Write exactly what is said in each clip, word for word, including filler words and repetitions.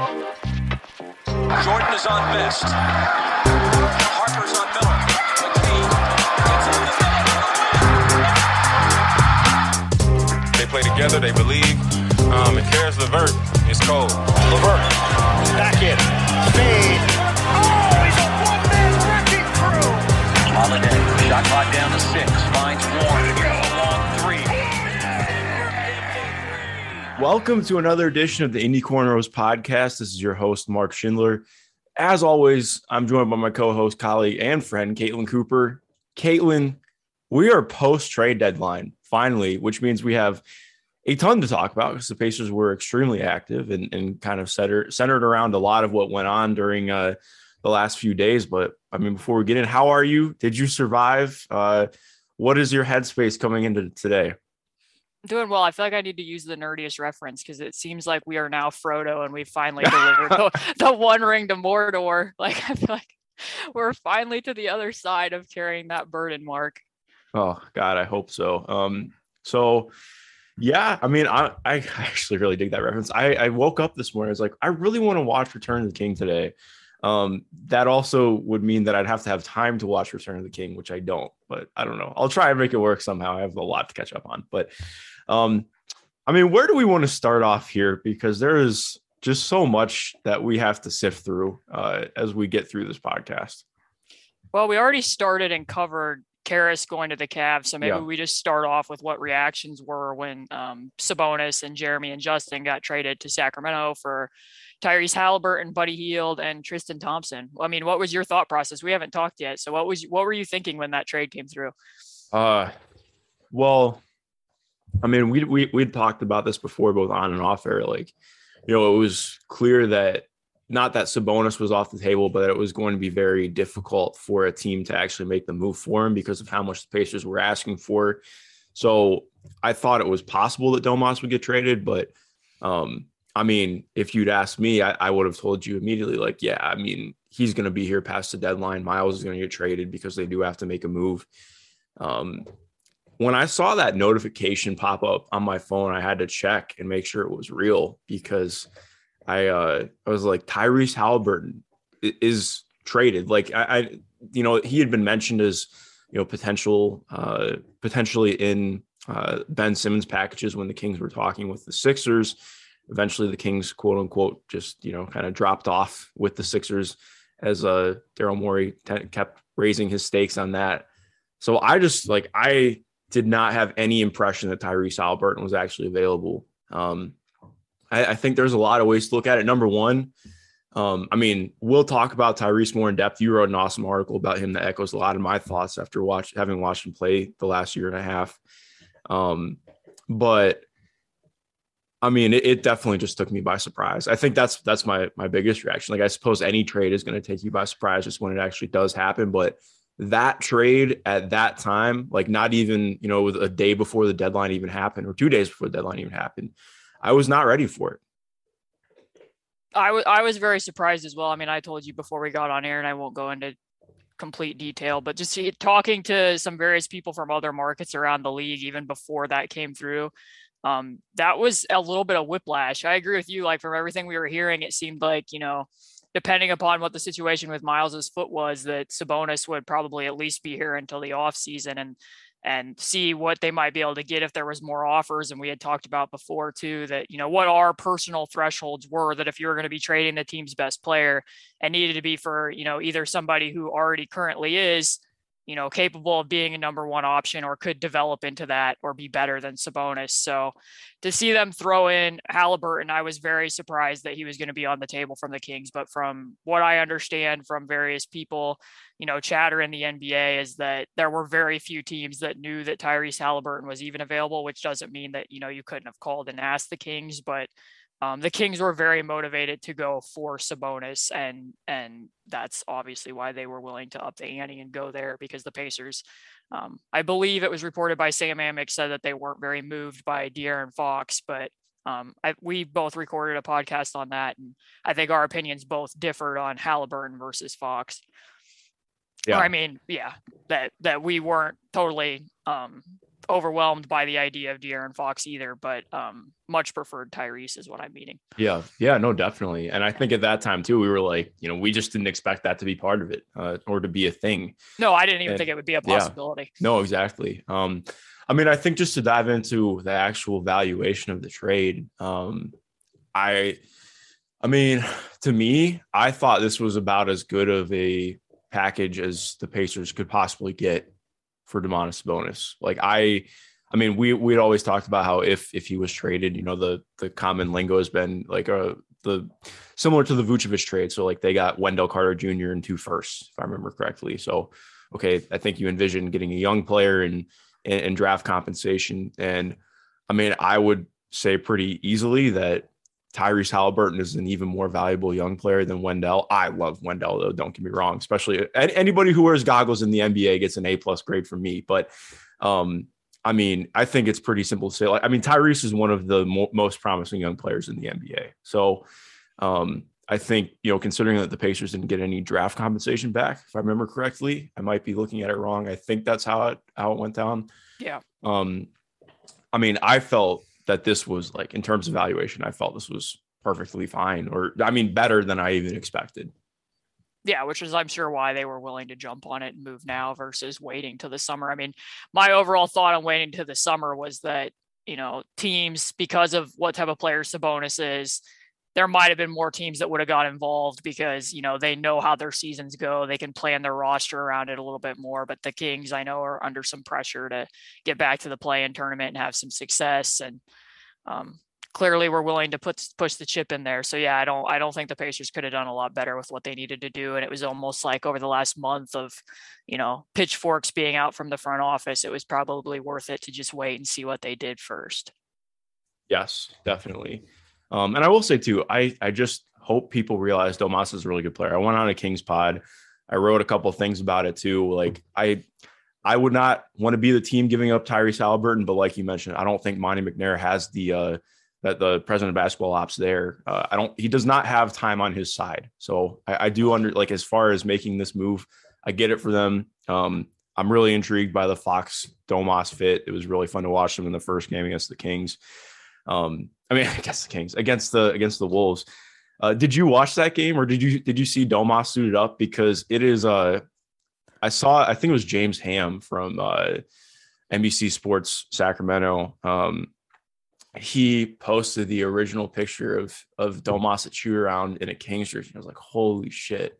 Jordan is on Best. Harper's on Miller. McKee gets in the middle. They play together. They believe. Um, and Caris LeVert is cold. LeVert back in. Fade. Oh, he's a one-man wrecking crew. Holiday. Shot clock down to six. Finds Warren. Here's a long three. Welcome to another edition of the Indie Cornrows podcast. This is your host, Mark Schindler. As always, I'm joined by my co-host, colleague, and friend, Caitlin Cooper. Caitlin, we are post-trade deadline, finally, which means we have a ton to talk about because the Pacers were extremely active and, and kind of center, centered around a lot of what went on during uh, the last few days. But, I mean, before we get in, how are you? Did you survive? Uh, what is your headspace coming into today? Doing well. I feel like I need to use the nerdiest reference because it seems like we are now Frodo and we finally delivered the, the One Ring to Mordor. Like, I feel like we're finally to the other side of carrying that burden, Mark. Oh God, I hope so. Um, so yeah, I mean, I, I actually really dig that reference. I, I woke up this morning. I was like, I really want to watch Return of the King today. Um, that also would mean that I'd have to have time to watch Return of the King, which I don't, but I don't know. I'll try and make it work somehow. I have a lot to catch up on, but, um, I mean, where do we want to start off here? Because there is just so much that we have to sift through, uh, as we get through this podcast. Well, we already started and covered Caris going to the Cavs. So maybe yeah. we just start off with what reactions were when, um, Sabonis and Jeremy and Justin got traded to Sacramento for Tyrese Haliburton, Buddy Hield, and Tristan Thompson. I mean, what was your thought process? We haven't talked yet. So what was what were you thinking when that trade came through? Uh, well, I mean, we we we'd talked about this before, both on and off air. Like, you know, it was clear that not that Sabonis was off the table, but it was going to be very difficult for a team to actually make the move for him because of how much the Pacers were asking for. So I thought it was possible that Domas would get traded, but um I mean, if you'd asked me, I, I would have told you immediately, like, yeah, I mean, he's going to be here past the deadline. Miles is going to get traded because they do have to make a move. Um, when I saw that notification pop up on my phone, I had to check and make sure it was real because I uh, I was like, Tyrese Haliburton is traded. Like, I, I, you know, he had been mentioned as, you know, potential, uh, potentially in uh, Ben Simmons packages when the Kings were talking with the Sixers. Eventually the Kings, quote unquote, just, you know, kind of dropped off with the Sixers as uh, Daryl Morey t- kept raising his stakes on that. So I just like, I did not have any impression that Tyrese Haliburton was actually available. Um, I, I think there's a lot of ways to look at it. Number one, um, I mean, we'll talk about Tyrese more in depth. You wrote an awesome article about him that echoes a lot of my thoughts after watch, having watched him play the last year and a half. Um, but I mean, it, it definitely just took me by surprise. I think that's that's my my biggest reaction. Like, I suppose any trade is going to take you by surprise just when it actually does happen. But that trade at that time, like not even, you know, a day before the deadline even happened or two days before the deadline even happened, I was not ready for it. I, w- I was very surprised as well. I mean, I told you before we got on air, and I won't go into complete detail, but just talking to some various people from other markets around the league, even before that came through, Um, that was a little bit of whiplash. I agree with you. Like, from everything we were hearing, it seemed like, you know, depending upon what the situation with Miles's foot was, that Sabonis would probably at least be here until the off season and, and see what they might be able to get if there was more offers. And we had talked about before too, that, you know, what our personal thresholds were, that if you were going to be trading the team's best player, and needed to be for, you know, either somebody who already currently is, you know, capable of being a number one option or could develop into that or be better than Sabonis. So to see them throw in Haliburton, I was very surprised that he was going to be on the table from the Kings. But from what I understand from various people, you know, chatter in the N B A is that there were very few teams that knew that Tyrese Haliburton was even available, which doesn't mean that, you know, you couldn't have called and asked the Kings, but Um, the Kings were very motivated to go for Sabonis, and and that's obviously why they were willing to up the ante and go there, because the Pacers, um, I believe it was reported by Sam Amick, said that they weren't very moved by De'Aaron Fox, but um, I, we both recorded a podcast on that, and I think our opinions both differed on Haliburton versus Fox. Yeah. Or, I mean, yeah, that, that we weren't totally um, overwhelmed by the idea of De'Aaron Fox either, but um, much preferred Tyrese is what I'm meaning. Yeah. Yeah, no, definitely. And I think at that time too, we were like, you know, we just didn't expect that to be part of it uh, or to be a thing. No, I didn't even and, think it would be a possibility. Yeah. No, exactly. Um, I mean, I think just to dive into the actual valuation of the trade, um, I, I mean, to me, I thought this was about as good of a package as the Pacers could possibly get for Domas Sabonis. Like I, I mean, we, we'd always talked about how if, if he was traded, you know, the, the common lingo has been like a, the similar to the Vucevic trade. So like they got Wendell Carter Junior and two firsts, if I remember correctly. So, okay. I think you envision getting a young player and, and, and draft compensation. And I mean, I would say pretty easily that Tyrese Haliburton is an even more valuable young player than Wendell. I love Wendell, though. Don't get me wrong. Especially anybody who wears goggles in the N B A gets an A-plus grade from me. But, um, I mean, I think it's pretty simple to say. Like, I mean, Tyrese is one of the mo- most promising young players in the N B A. So um, I think, you know, considering that the Pacers didn't get any draft compensation back, if I remember correctly, I might be looking at it wrong. I think that's how it how it went down. Yeah. Um, I mean, I felt that this was like, in terms of valuation, I felt this was perfectly fine, or I mean, better than I even expected. Yeah. Which is, I'm sure, why they were willing to jump on it and move now versus waiting till the summer. I mean, my overall thought on waiting till the summer was that, you know, teams, because of what type of player Sabonis is, there might've been more teams that would have got involved because, you know, they know how their seasons go. They can plan their roster around it a little bit more, but the Kings, I know, are under some pressure to get back to the play-in tournament and have some success. And um, clearly we're willing to put, push the chip in there. So yeah, I don't, I don't think the Pacers could have done a lot better with what they needed to do. And it was almost like over the last month of, you know, pitchforks being out from the front office, it was probably worth it to just wait and see what they did first. Yes, definitely. Um, and I will say too, I, I just hope people realize Domas is a really good player. I went on a Kings pod. I wrote a couple of things about it too. Like I, I would not want to be the team giving up Tyrese Haliburton, but like you mentioned, I don't think Monty McNair has the, uh, that the president of basketball ops there. Uh, I don't, he does not have time on his side. So I, I do under like, as far as making this move, I get it for them. Um, I'm really intrigued by the Fox Domas fit. It was really fun to watch them in the first game against the Kings. Um, I mean, I guess the Kings against the against the Wolves. Uh, did you watch that game, or did you did you see Domas suited up? Because it is uh, I saw I think it was James Ham from uh, N B C Sports Sacramento. Um, he posted the original picture of of Domas at shoot around in a Kings jersey. I was like, holy shit!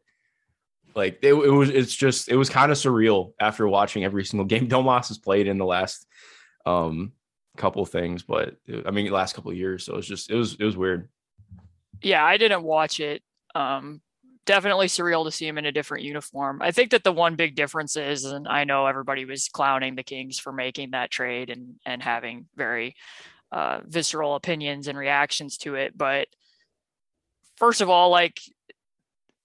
Like it, it was, it's just it was kind of surreal after watching every single game Domas has played in the last. Um, couple things, but I mean, last couple of years. So it's just, it was, it was weird. Yeah. I didn't watch it. Um, definitely surreal to see him in a different uniform. I think that the one big difference is, and I know everybody was clowning the Kings for making that trade and, and having very uh, visceral opinions and reactions to it. But first of all, like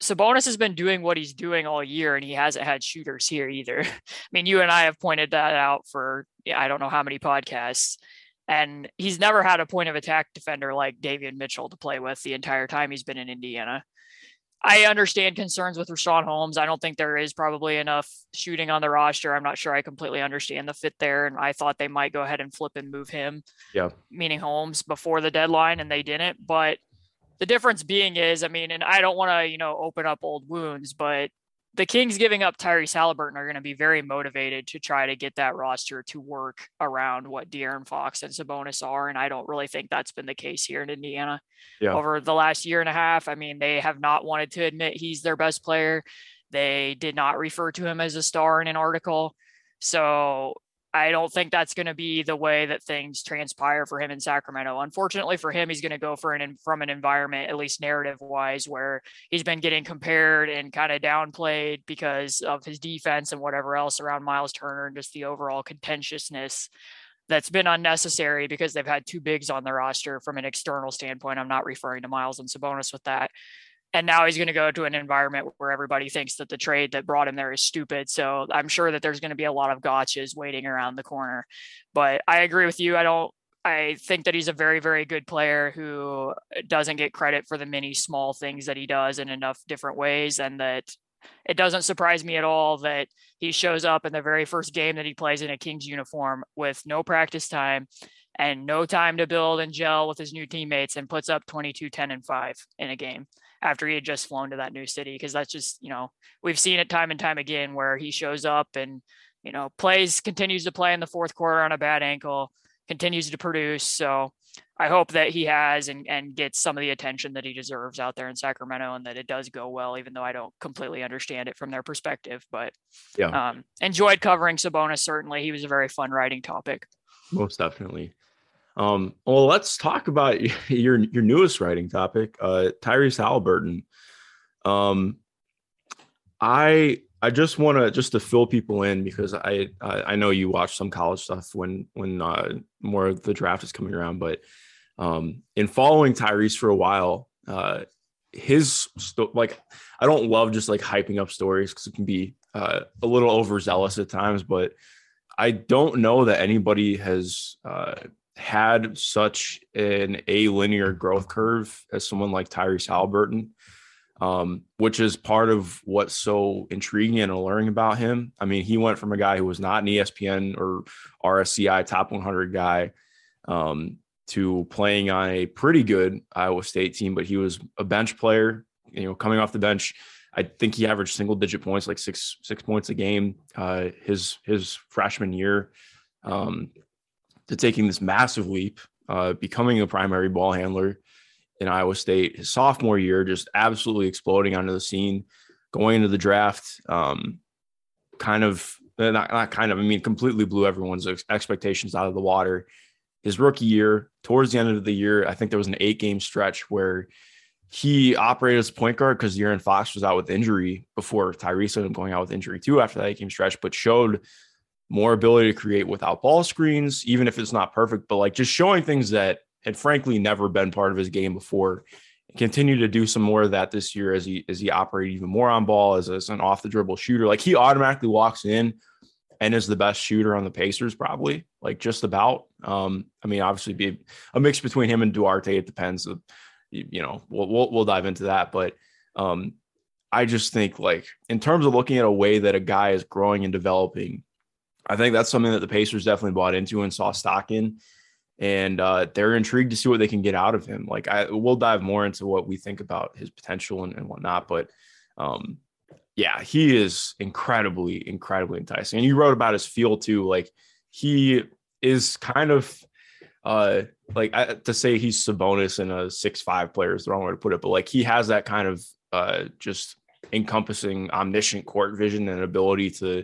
Sabonis has been doing what he's doing all year, and he hasn't had shooters here either. I mean, you and I have pointed that out for, yeah, I don't know how many podcasts, and he's never had a point of attack defender like Davion Mitchell to play with the entire time he's been in Indiana. I understand concerns with Rashawn Holmes. I don't think there is probably enough shooting on the roster. I'm not sure I completely understand the fit there. And I thought they might go ahead and flip and move him, yeah, meaning Holmes, before the deadline, and they didn't. But the difference being is, I mean, and I don't want to, you know, open up old wounds, but the Kings giving up Tyrese Haliburton are going to be very motivated to try to get that roster to work around what De'Aaron Fox and Sabonis are. And I don't really think that's been the case here in Indiana. Yeah. Over the last year and a half, I mean, they have not wanted to admit he's their best player. They did not refer to him as a star in an article. So I don't think that's going to be the way that things transpire for him in Sacramento. Unfortunately for him, he's going to go for an, from an environment, at least narrative wise, where he's been getting compared and kind of downplayed because of his defense and whatever else around Miles Turner, and just the overall contentiousness that's been unnecessary because they've had two bigs on the roster from an external standpoint. I'm not referring to Miles and Sabonis with that. And now he's going to go to an environment where everybody thinks that the trade that brought him there is stupid. So I'm sure that there's going to be a lot of gotchas waiting around the corner. But I agree with you. I don't, I think that he's a very, very good player who doesn't get credit for the many small things that he does in enough different ways. And that it doesn't surprise me at all that he shows up in the very first game that he plays in a Kings uniform with no practice time and no time to build and gel with his new teammates and puts up twenty-two, ten, and five in a game after he had just flown to that new city. Because that's just, you know, we've seen it time and time again where he shows up and, you know, plays, continues to play in the fourth quarter on a bad ankle, continues to produce. So I hope that he has and, and gets some of the attention that he deserves out there in Sacramento, and that it does go well, even though I don't completely understand it from their perspective. But yeah, um, enjoyed covering Sabonis. Certainly, he was a very fun writing topic. Most definitely. Um, well, let's talk about your your newest writing topic, uh, Tyrese Haliburton. Um, I I just want to just to fill people in, because I I know you watch some college stuff when when uh, more of the draft is coming around, but um, in following Tyrese for a while, uh, his sto- like I don't love just like hyping up stories because it can be uh, a little overzealous at times, but I don't know that anybody has uh, had such an a-linear growth curve as someone like Tyrese Haliburton, um, which is part of what's so intriguing and alluring about him. I mean, he went from a guy who was not an E S P N or R S C I top one hundred guy um, to playing on a pretty good Iowa State team, but he was a bench player, you know, coming off the bench. I think he averaged single digit points, like six, six points a game, uh, his, his freshman year, um, to taking this massive leap, uh, becoming a primary ball handler in Iowa State, his sophomore year, just absolutely exploding onto the scene, going into the draft, um, kind of, not, not kind of, I mean, completely blew everyone's ex- expectations out of the water. His rookie year, towards the end of the year, I think there was an eight game stretch where he operated as a point guard because De'Aaron Fox was out with injury before Tyrese ended up going out with injury too after that game stretch, but showed more ability to create without ball screens, even if it's not perfect, but like just showing things that had frankly never been part of his game before. Continued to do some more of that this year as he as he operated even more on ball as, as an off the dribble shooter. Like he automatically walks in and is the best shooter on the Pacers, probably, like just about. Um, I mean, obviously be a mix between him and Duarte. It depends. You know, we'll, we'll, we'll dive into that. But um, I just think like in terms of looking at a way that a guy is growing and developing, I think that's something that the Pacers definitely bought into and saw stock in. And uh, they're intrigued to see what they can get out of him. Like I we'll dive more into what we think about his potential and, and whatnot. But um, yeah, he is incredibly, incredibly enticing. And you wrote about his feel too. Like he is kind of uh, like I, to say he's Sabonis and a six five player is the wrong way to put it. But like he has that kind of uh, just encompassing, omniscient court vision and ability to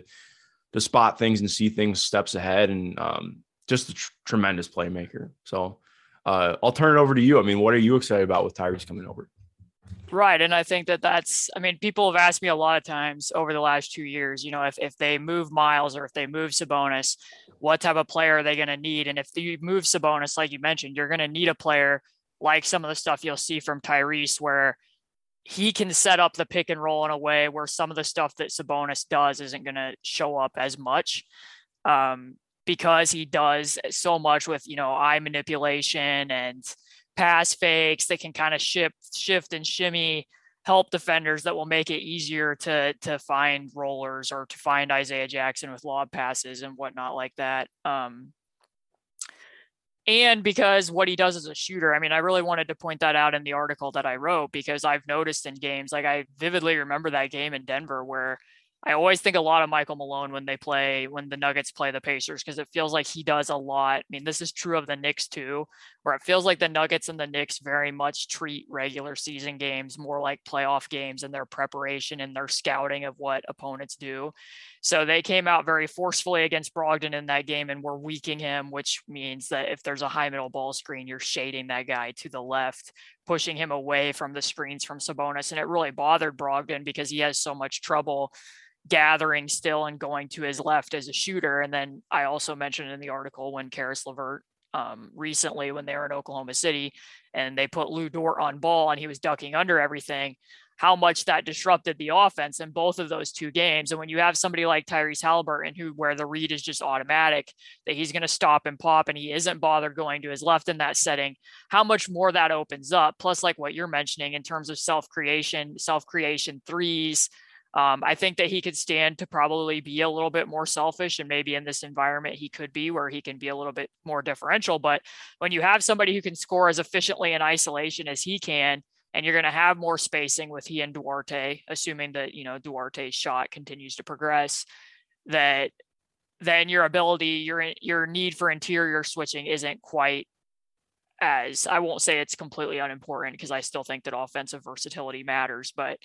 to spot things and see things steps ahead. And um, just a tr- tremendous playmaker. So uh, I'll turn it over to you. I mean, what are you excited about with Tyrese coming over? Right. And I think that that's, I mean, people have asked me a lot of times over the last two years, you know, if, if they move Miles or if they move Sabonis, what type of player are they going to need? And if you move Sabonis, like you mentioned, you're going to need a player like some of the stuff you'll see from Tyrese, where he can set up the pick and roll in a way where some of the stuff that Sabonis does isn't going to show up as much, um, because he does so much with, you know, eye manipulation and pass fakes that can kind of shift, shift and shimmy, help defenders that will make it easier to, to find rollers or to find Isaiah Jackson with lob passes and whatnot like that. Um, And because what he does as a shooter, I mean, I really wanted to point that out in the article that I wrote, because I've noticed in games, like I vividly remember that game in Denver where I always think a lot of Michael Malone when they play, when the Nuggets play the Pacers, because it feels like he does a lot. I mean, this is true of the Knicks too, where it feels like the Nuggets and the Knicks very much treat regular season games more like playoff games in their preparation and their scouting of what opponents do. So they came out very forcefully against Brogdon in that game and were weakening him, which means that if there's a high middle ball screen, you're shading that guy to the left, pushing him away from the screens from Sabonis. And it really bothered Brogdon because he has so much trouble gathering still and going to his left as a shooter. And then I also mentioned in the article when Caris LeVert um, recently, when they were in Oklahoma City and they put Lou Dort on ball and he was ducking under everything, how much that disrupted the offense in both of those two games. And when you have somebody like Tyrese Haliburton, who, where the read is just automatic, that he's going to stop and pop and he isn't bothered going to his left in that setting, how much more that opens up. Plus like what you're mentioning in terms of self-creation, self-creation threes, Um, I think that he could stand to probably be a little bit more selfish, and maybe in this environment he could be where he can be a little bit more differential. But when you have somebody who can score as efficiently in isolation as he can, and you're going to have more spacing with he and Duarte, assuming that, you know, Duarte's shot continues to progress, that then your ability, your, your need for interior switching isn't quite as, I won't say it's completely unimportant, because I still think that offensive versatility matters, but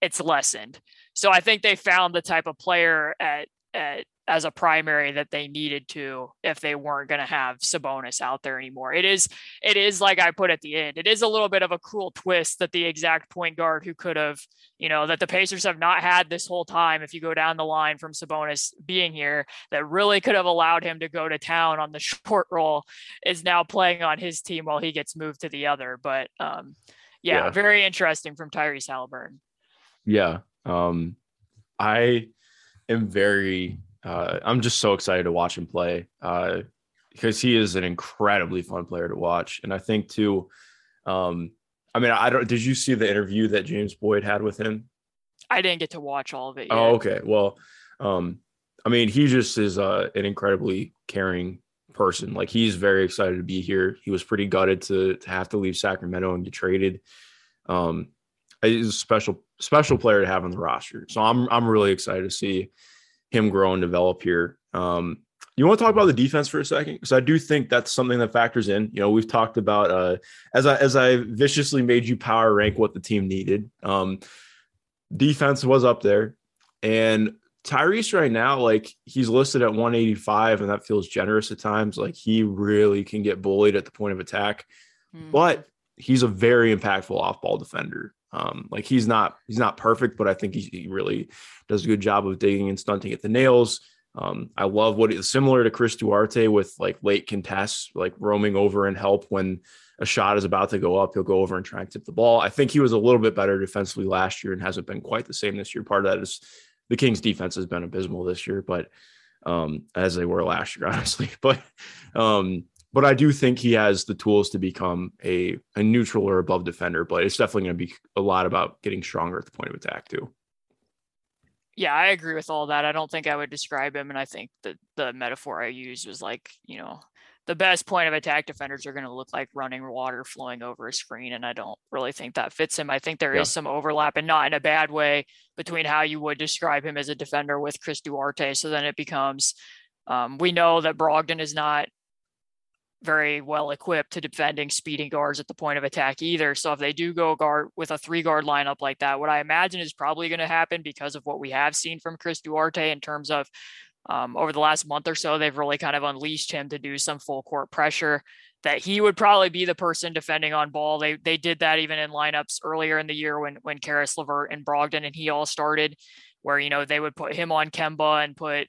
it's lessened. So I think they found the type of player at, at as a primary that they needed to, if they weren't going to have Sabonis out there anymore. It is, it is like I put at the end, it is a little bit of a cruel twist that the exact point guard who could have, you know, that the Pacers have not had this whole time, if you go down the line from Sabonis being here, that really could have allowed him to go to town on the short roll, is now playing on his team while he gets moved to the other. But um, yeah, yeah, very interesting from Tyrese Haliburton. Yeah. Um, I am very, Uh, I'm just so excited to watch him play uh, because he is an incredibly fun player to watch. And I think too, um, I mean, I don't, did you see the interview that James Boyd had with him? I didn't get to watch all of it yet. Oh, okay. Well, um, I mean, he just is uh, an incredibly caring person. Like, he's very excited to be here. He was pretty gutted to, to have to leave Sacramento and get traded. Um, he's a special, special player to have on the roster. So I'm, I'm really excited to see him grow and develop here. Um, you want to talk about the defense for a second? Because I do think that's something that factors in. You know, we've talked about uh, as I as I viciously made you power rank what the team needed. Um, defense was up there, and Tyrese right now, like, he's listed at one eighty-five, and that feels generous at times. Like, he really can get bullied at the point of attack, mm. but he's a very impactful off-ball defender. Um, like, he's not, he's not perfect, but I think he, he really does a good job of digging and stunting at the nails. Um, I love what is similar to Chris Duarte with, like, late contests, like roaming over and help when a shot is about to go up, he'll go over and try and tip the ball. I think he was a little bit better defensively last year and hasn't been quite the same this year. Part of that is the Kings defense has been abysmal this year, but, um, as they were last year, honestly, but, um, But I do think he has the tools to become a, a neutral or above defender, but it's definitely going to be a lot about getting stronger at the point of attack too. Yeah, I agree with all that. I don't think I would describe him. And I think that the metaphor I used was, like, you know, the best point of attack defenders are going to look like running water flowing over a screen. And I don't really think that fits him. I think there yeah. is some overlap, and not in a bad way, between how you would describe him as a defender with Chris Duarte. So then it becomes, um, we know that Brogdon is not very well equipped to defending speeding guards at the point of attack either. So if they do go guard with a three guard lineup like that, what I imagine is probably going to happen, because of what we have seen from Chris Duarte in terms of um, over the last month or so, they've really kind of unleashed him to do some full court pressure, that he would probably be the person defending on ball. They they did that even in lineups earlier in the year when, when Caris LeVert and Brogdon and he all started, where, you know, they would put him on Kemba and put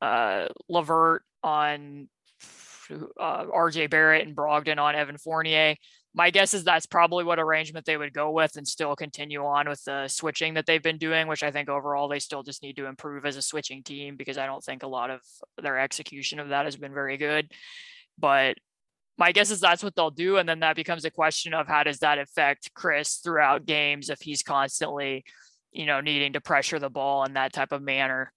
uh, LeVert on Uh, R J Barrett and Brogdon on Evan Fournier. My guess is that's probably what arrangement they would go with, and still continue on with the switching that they've been doing, which I think overall they still just need to improve as a switching team, because I don't think a lot of their execution of that has been very good. But my guess is that's what they'll do. And then that becomes a question of, how does that affect Chris throughout games if he's constantly, you know, needing to pressure the ball in that type of manner?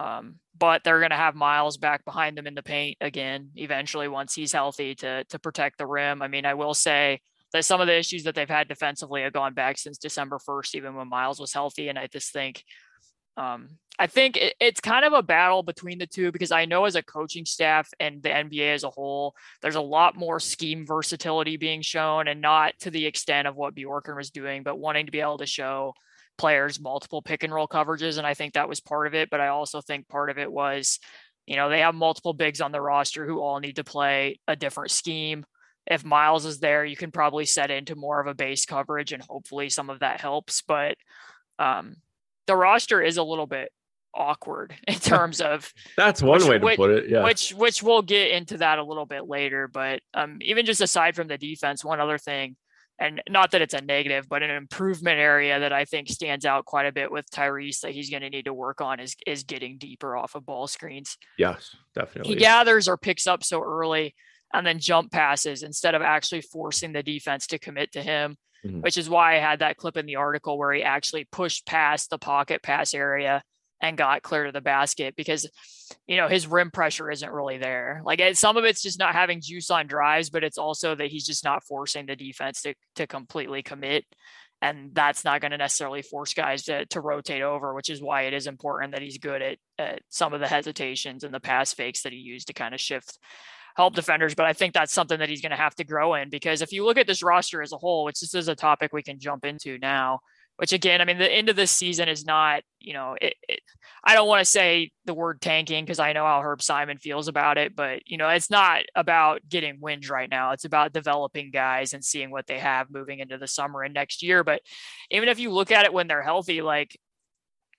Um, but they're going to have Miles back behind them in the paint again, eventually, once he's healthy, to, to protect the rim. I mean, I will say that some of the issues that they've had defensively have gone back since December first, even when Miles was healthy. And I just think, um, I think it, it's kind of a battle between the two, because I know as a coaching staff and the N B A as a whole, there's a lot more scheme versatility being shown, and not to the extent of what Bjorkgren was doing, but wanting to be able to show players multiple pick and roll coverages. And I think that was part of it, but I also think part of it was, you know, they have multiple bigs on the roster who all need to play a different scheme. If Miles is there, you can probably set into more of a base coverage, and hopefully some of that helps. But um, the roster is a little bit awkward in terms of that's one which, way to which, put it yeah which which we'll get into that a little bit later. But um, even just aside from the defense, one other thing, and not that it's a negative, but an improvement area that I think stands out quite a bit with Tyrese that he's going to need to work on is, is getting deeper off of ball screens. Yes, definitely. He gathers or picks up so early, and then jump passes instead of actually forcing the defense to commit to him. mm-hmm. which is why I had that clip in the article where he actually pushed past the pocket pass area and got clear to the basket, because, you know, his rim pressure isn't really there. Like, some of it's just not having juice on drives, but it's also that he's just not forcing the defense to to completely commit. And that's not going to necessarily force guys to, to rotate over, which is why it is important that he's good at, at some of the hesitations and the pass fakes that he used to kind of shift, help defenders. But I think that's something that he's going to have to grow in, because if you look at this roster as a whole, which this is a topic we can jump into now, which again, I mean, the end of this season is not, you know, it, it, I don't want to say the word tanking, because I know how Herb Simon feels about it, but, you know, it's not about getting wins right now. It's about developing guys and seeing what they have moving into the summer and next year. But even if you look at it when they're healthy, like,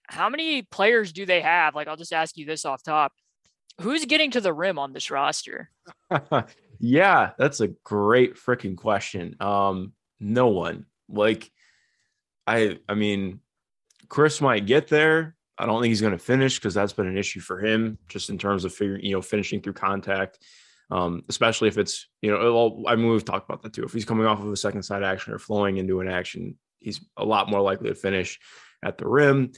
how many players do they have? Like, I'll just ask you this off top. Who's getting to the rim on this roster? Yeah, that's a great freaking question. Um, no one. Like, I I mean, Chris might get there. I don't think he's going to finish, because that's been an issue for him, just in terms of figuring, you know, finishing through contact, um, especially if it's, you know, I mean, we've talked about that too. If he's coming off of a second side action or flowing into an action, he's a lot more likely to finish at the rim.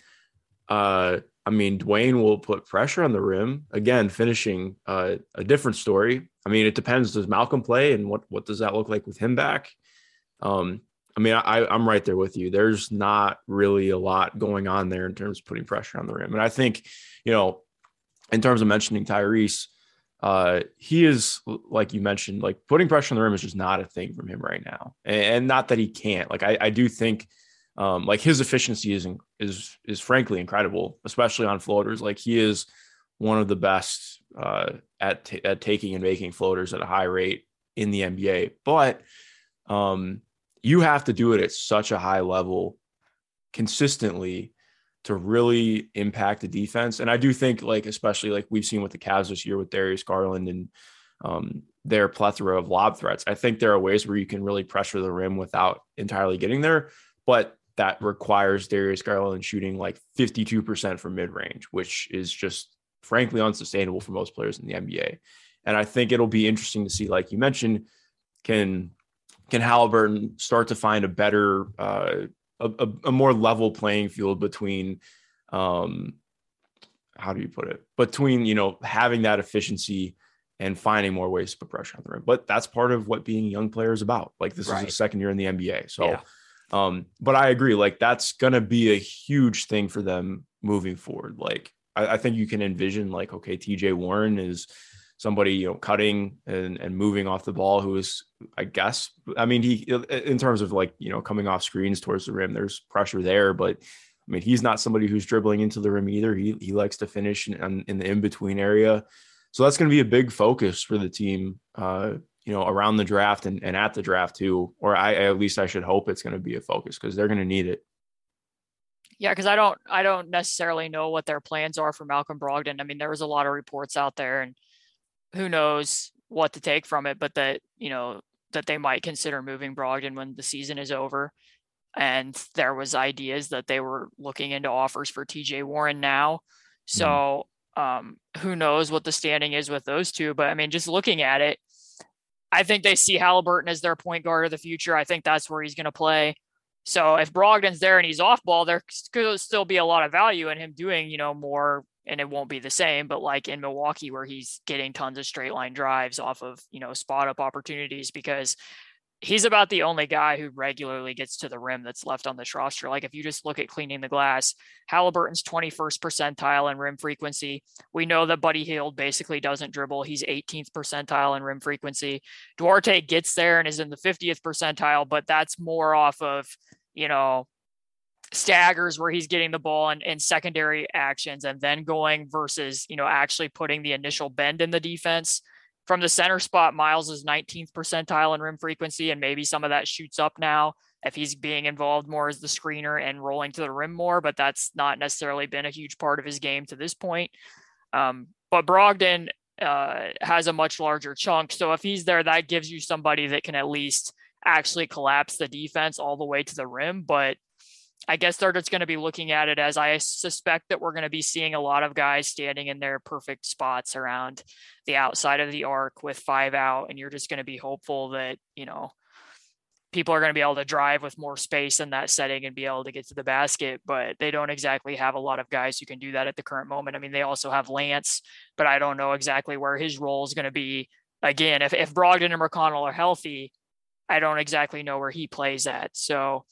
Uh, I mean, Dwayne will put pressure on the rim. Again, finishing uh, a different story. I mean, it depends. Does Malcolm play, and what, what does that look like with him back? Um, I mean, I, I'm right there with you. There's not really a lot going on there in terms of putting pressure on the rim. And I think, you know, in terms of mentioning Tyrese, uh, he is, like you mentioned, like, putting pressure on the rim is just not a thing from him right now. And, and not that he can't. Like, I, I do think, um, like, his efficiency is, is, is frankly incredible, especially on floaters. Like, he is one of the best uh, at, t- at taking and making floaters at a high rate in the N B A. But, um, you have to do it at such a high level consistently to really impact the defense. And I do think, like, especially like we've seen with the Cavs this year with Darius Garland and um, their plethora of lob threats, I think there are ways where you can really pressure the rim without entirely getting there, but that requires Darius Garland shooting like fifty-two percent from mid-range, which is just frankly unsustainable for most players in the N B A. And I think it'll be interesting to see, like you mentioned, can – Can Haliburton start to find a better, uh, a, a, a more level playing field between, um, how do you put it? Between, you know, having that efficiency and finding more ways to put pressure on the rim. But that's part of what being a young player is about. Like, this right. is a second year in the N B A. So, yeah. um, but I agree. Like, that's going to be a huge thing for them moving forward. Like, I, I think you can envision, like, okay, T J Warren is somebody, you know, cutting and, and moving off the ball, who is, I guess, I mean, he, in terms of, like, you know, coming off screens towards the rim, there's pressure there, but I mean, he's not somebody who's dribbling into the rim either. He he likes to finish in, in the in-between area. So that's going to be a big focus for the team, uh, you know, around the draft and, and at the draft too, or I, at least I should hope it's going to be a focus, because they're going to need it. Yeah, because I don't, I don't necessarily know what their plans are for Malcolm Brogdon. I mean, there was a lot of reports out there, and who knows what to take from it, but that, you know, that they might consider moving Brogdon when the season is over. And there was ideas that they were looking into offers for T J Warren now. So um, who knows what the standing is with those two, but I mean, just looking at it, I think they see Haliburton as their point guard of the future. I think that's where he's going to play. So if Brogdon's there and he's off ball, there could still be a lot of value in him doing, you know, more. And it won't be the same, but like in Milwaukee, where he's getting tons of straight line drives off of, you know, spot up opportunities, because he's about the only guy who regularly gets to the rim that's left on this roster. Like, if you just look at cleaning the glass, Halliburton's twenty-first percentile in rim frequency. We know that Buddy Hield basically doesn't dribble. He's eighteenth percentile in rim frequency. Duarte gets there and is in the fiftieth percentile, but that's more off of, you know, staggers where he's getting the ball in, in secondary actions and then going, versus, you know, actually putting the initial bend in the defense. From the center spot, Miles is nineteenth percentile in rim frequency, and maybe some of that shoots up now if he's being involved more as the screener and rolling to the rim more, but that's not necessarily been a huge part of his game to this point. Um, but Brogdon uh, has a much larger chunk. So if he's there, that gives you somebody that can at least actually collapse the defense all the way to the rim. But I guess they're just going to be looking at it as, I suspect that we're going to be seeing a lot of guys standing in their perfect spots around the outside of the arc with five out. And you're just going to be hopeful that, you know, people are going to be able to drive with more space in that setting and be able to get to the basket, but they don't exactly have a lot of guys who can do that at the current moment. I mean, they also have Lance, but I don't know exactly where his role is going to be. Again, if, if Brogdon and McConnell are healthy, I don't exactly know where he plays at. So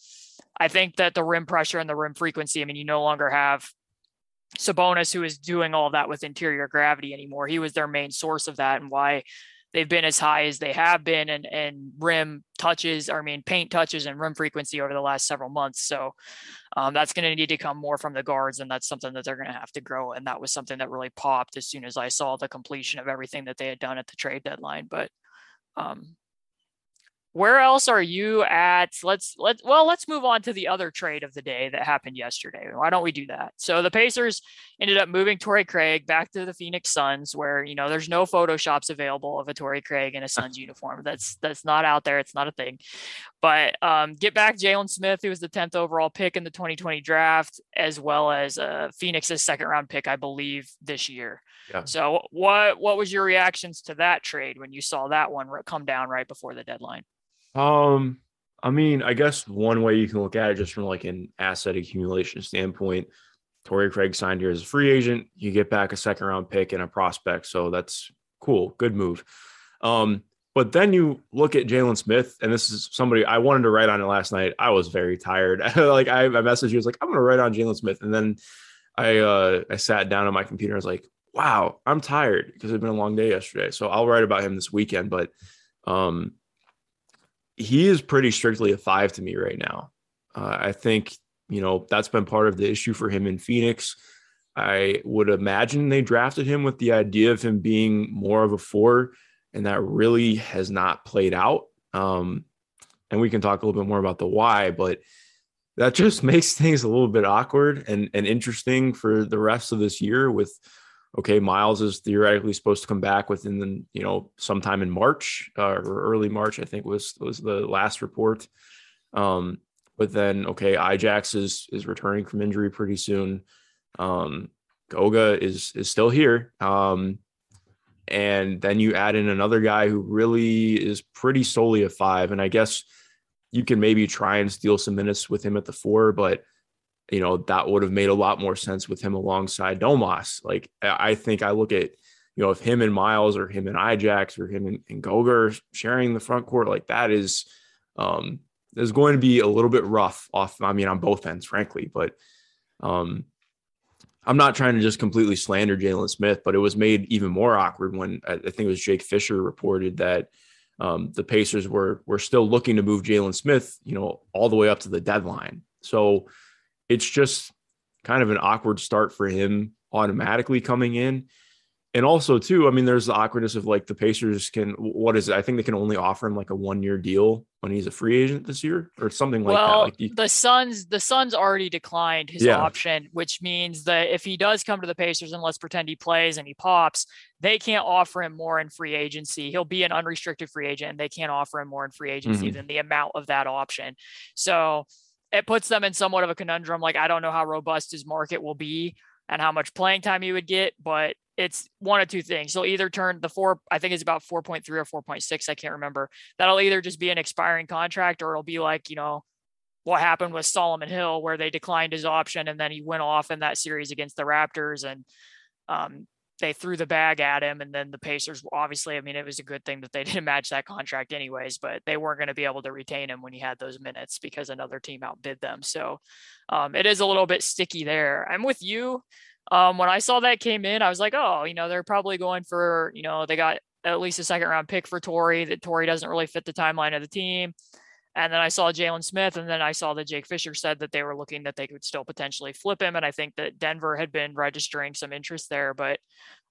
I think that the rim pressure and the rim frequency, I mean, you no longer have Sabonis, who is doing all that with interior gravity anymore. He was their main source of that and why they've been as high as they have been and, and rim touches, I mean, paint touches and rim frequency over the last several months. So um, that's going to need to come more from the guards, and that's something that they're going to have to grow. And that was something that really popped as soon as I saw the completion of everything that they had done at the trade deadline. But um, where else are you at? Let's let's well, let's move on to the other trade of the day that happened yesterday. Why don't we do that? So the Pacers ended up moving Torrey Craig back to the Phoenix Suns, where, you know, there's no photoshops available of a Torrey Craig in a Suns uniform. That's that's not out there. It's not a thing. But um, get back Jalen Smith, who was the tenth overall pick in the twenty twenty draft, as well as uh, Phoenix's second round pick, I believe, this year. Yeah. So what what was your reactions to that trade when you saw that one come down right before the deadline? Um, I mean, I guess one way you can look at it, just from like an asset accumulation standpoint, Torrey Craig signed here as a free agent. You get back a second round pick and a prospect. So that's cool. Good move. Um, but then you look at Jalen Smith, and this is somebody I wanted to write on it last night. I was very tired. like I, I messaged you, I was like, I'm going to write on Jalen Smith. And then I, uh, I sat down on my computer. I was like, wow, I'm tired because it's been a long day yesterday. So I'll write about him this weekend, but, um, he is pretty strictly a five to me right now. Uh, I think, you know, that's been part of the issue for him in Phoenix. I would imagine they drafted him with the idea of him being more of a four, and that really has not played out. Um, and we can talk a little bit more about the why, but that just makes things a little bit awkward and, and interesting for the rest of this year with, okay, Miles is theoretically supposed to come back within the, you know, sometime in March uh, or early March, I think was, was the last report. Um, but then, okay, Ajax is, is returning from injury pretty soon. Um, Goga is, is still here. Um, and then you add in another guy who really is pretty solely a five. And I guess you can maybe try and steal some minutes with him at the four, but you know, that would have made a lot more sense with him alongside Domas. Like, I think I look at, you know, if him and Miles or him and Ajax or him and, and Goger sharing the front court, like that is, um, there's going to be a little bit rough off. I mean, on both ends, frankly, but um, I'm not trying to just completely slander Jalen Smith, but it was made even more awkward when I think it was Jake Fisher reported that um, the Pacers were, were still looking to move Jalen Smith, you know, all the way up to the deadline. So, it's just kind of an awkward start for him automatically coming in. And also too, I mean, there's the awkwardness of like the Pacers can, what is it? I think they can only offer him like a one-year deal when he's a free agent this year or something like well, that. Like he, the Suns, the Suns already declined his yeah. option, which means that if he does come to the Pacers and let's pretend he plays and he pops, they can't offer him more in free agency. He'll be an unrestricted free agent and they can't offer him more in free agency mm-hmm. than the amount of that option. So it puts them in somewhat of a conundrum. Like, I don't know how robust his market will be and how much playing time he would get, but it's one of two things. He'll either turn the four, I think it's about four point three or four point six. I can't remember. That'll either just be an expiring contract or it'll be like, you know, what happened with Solomon Hill, where they declined his option. And then he went off in that series against the Raptors and, um, they threw the bag at him. And then the Pacers, obviously, I mean, it was a good thing that they didn't match that contract anyways, but they weren't going to be able to retain him when he had those minutes because another team outbid them. So um, it is a little bit sticky there. I'm with you. Um, when I saw that came in, I was like, oh, you know, they're probably going for, you know, they got at least a second round pick for Torrey, that Torrey doesn't really fit the timeline of the team. And then I saw Jalen Smith, and then I saw that Jake Fisher said that they were looking that they could still potentially flip him. And I think that Denver had been registering some interest there. But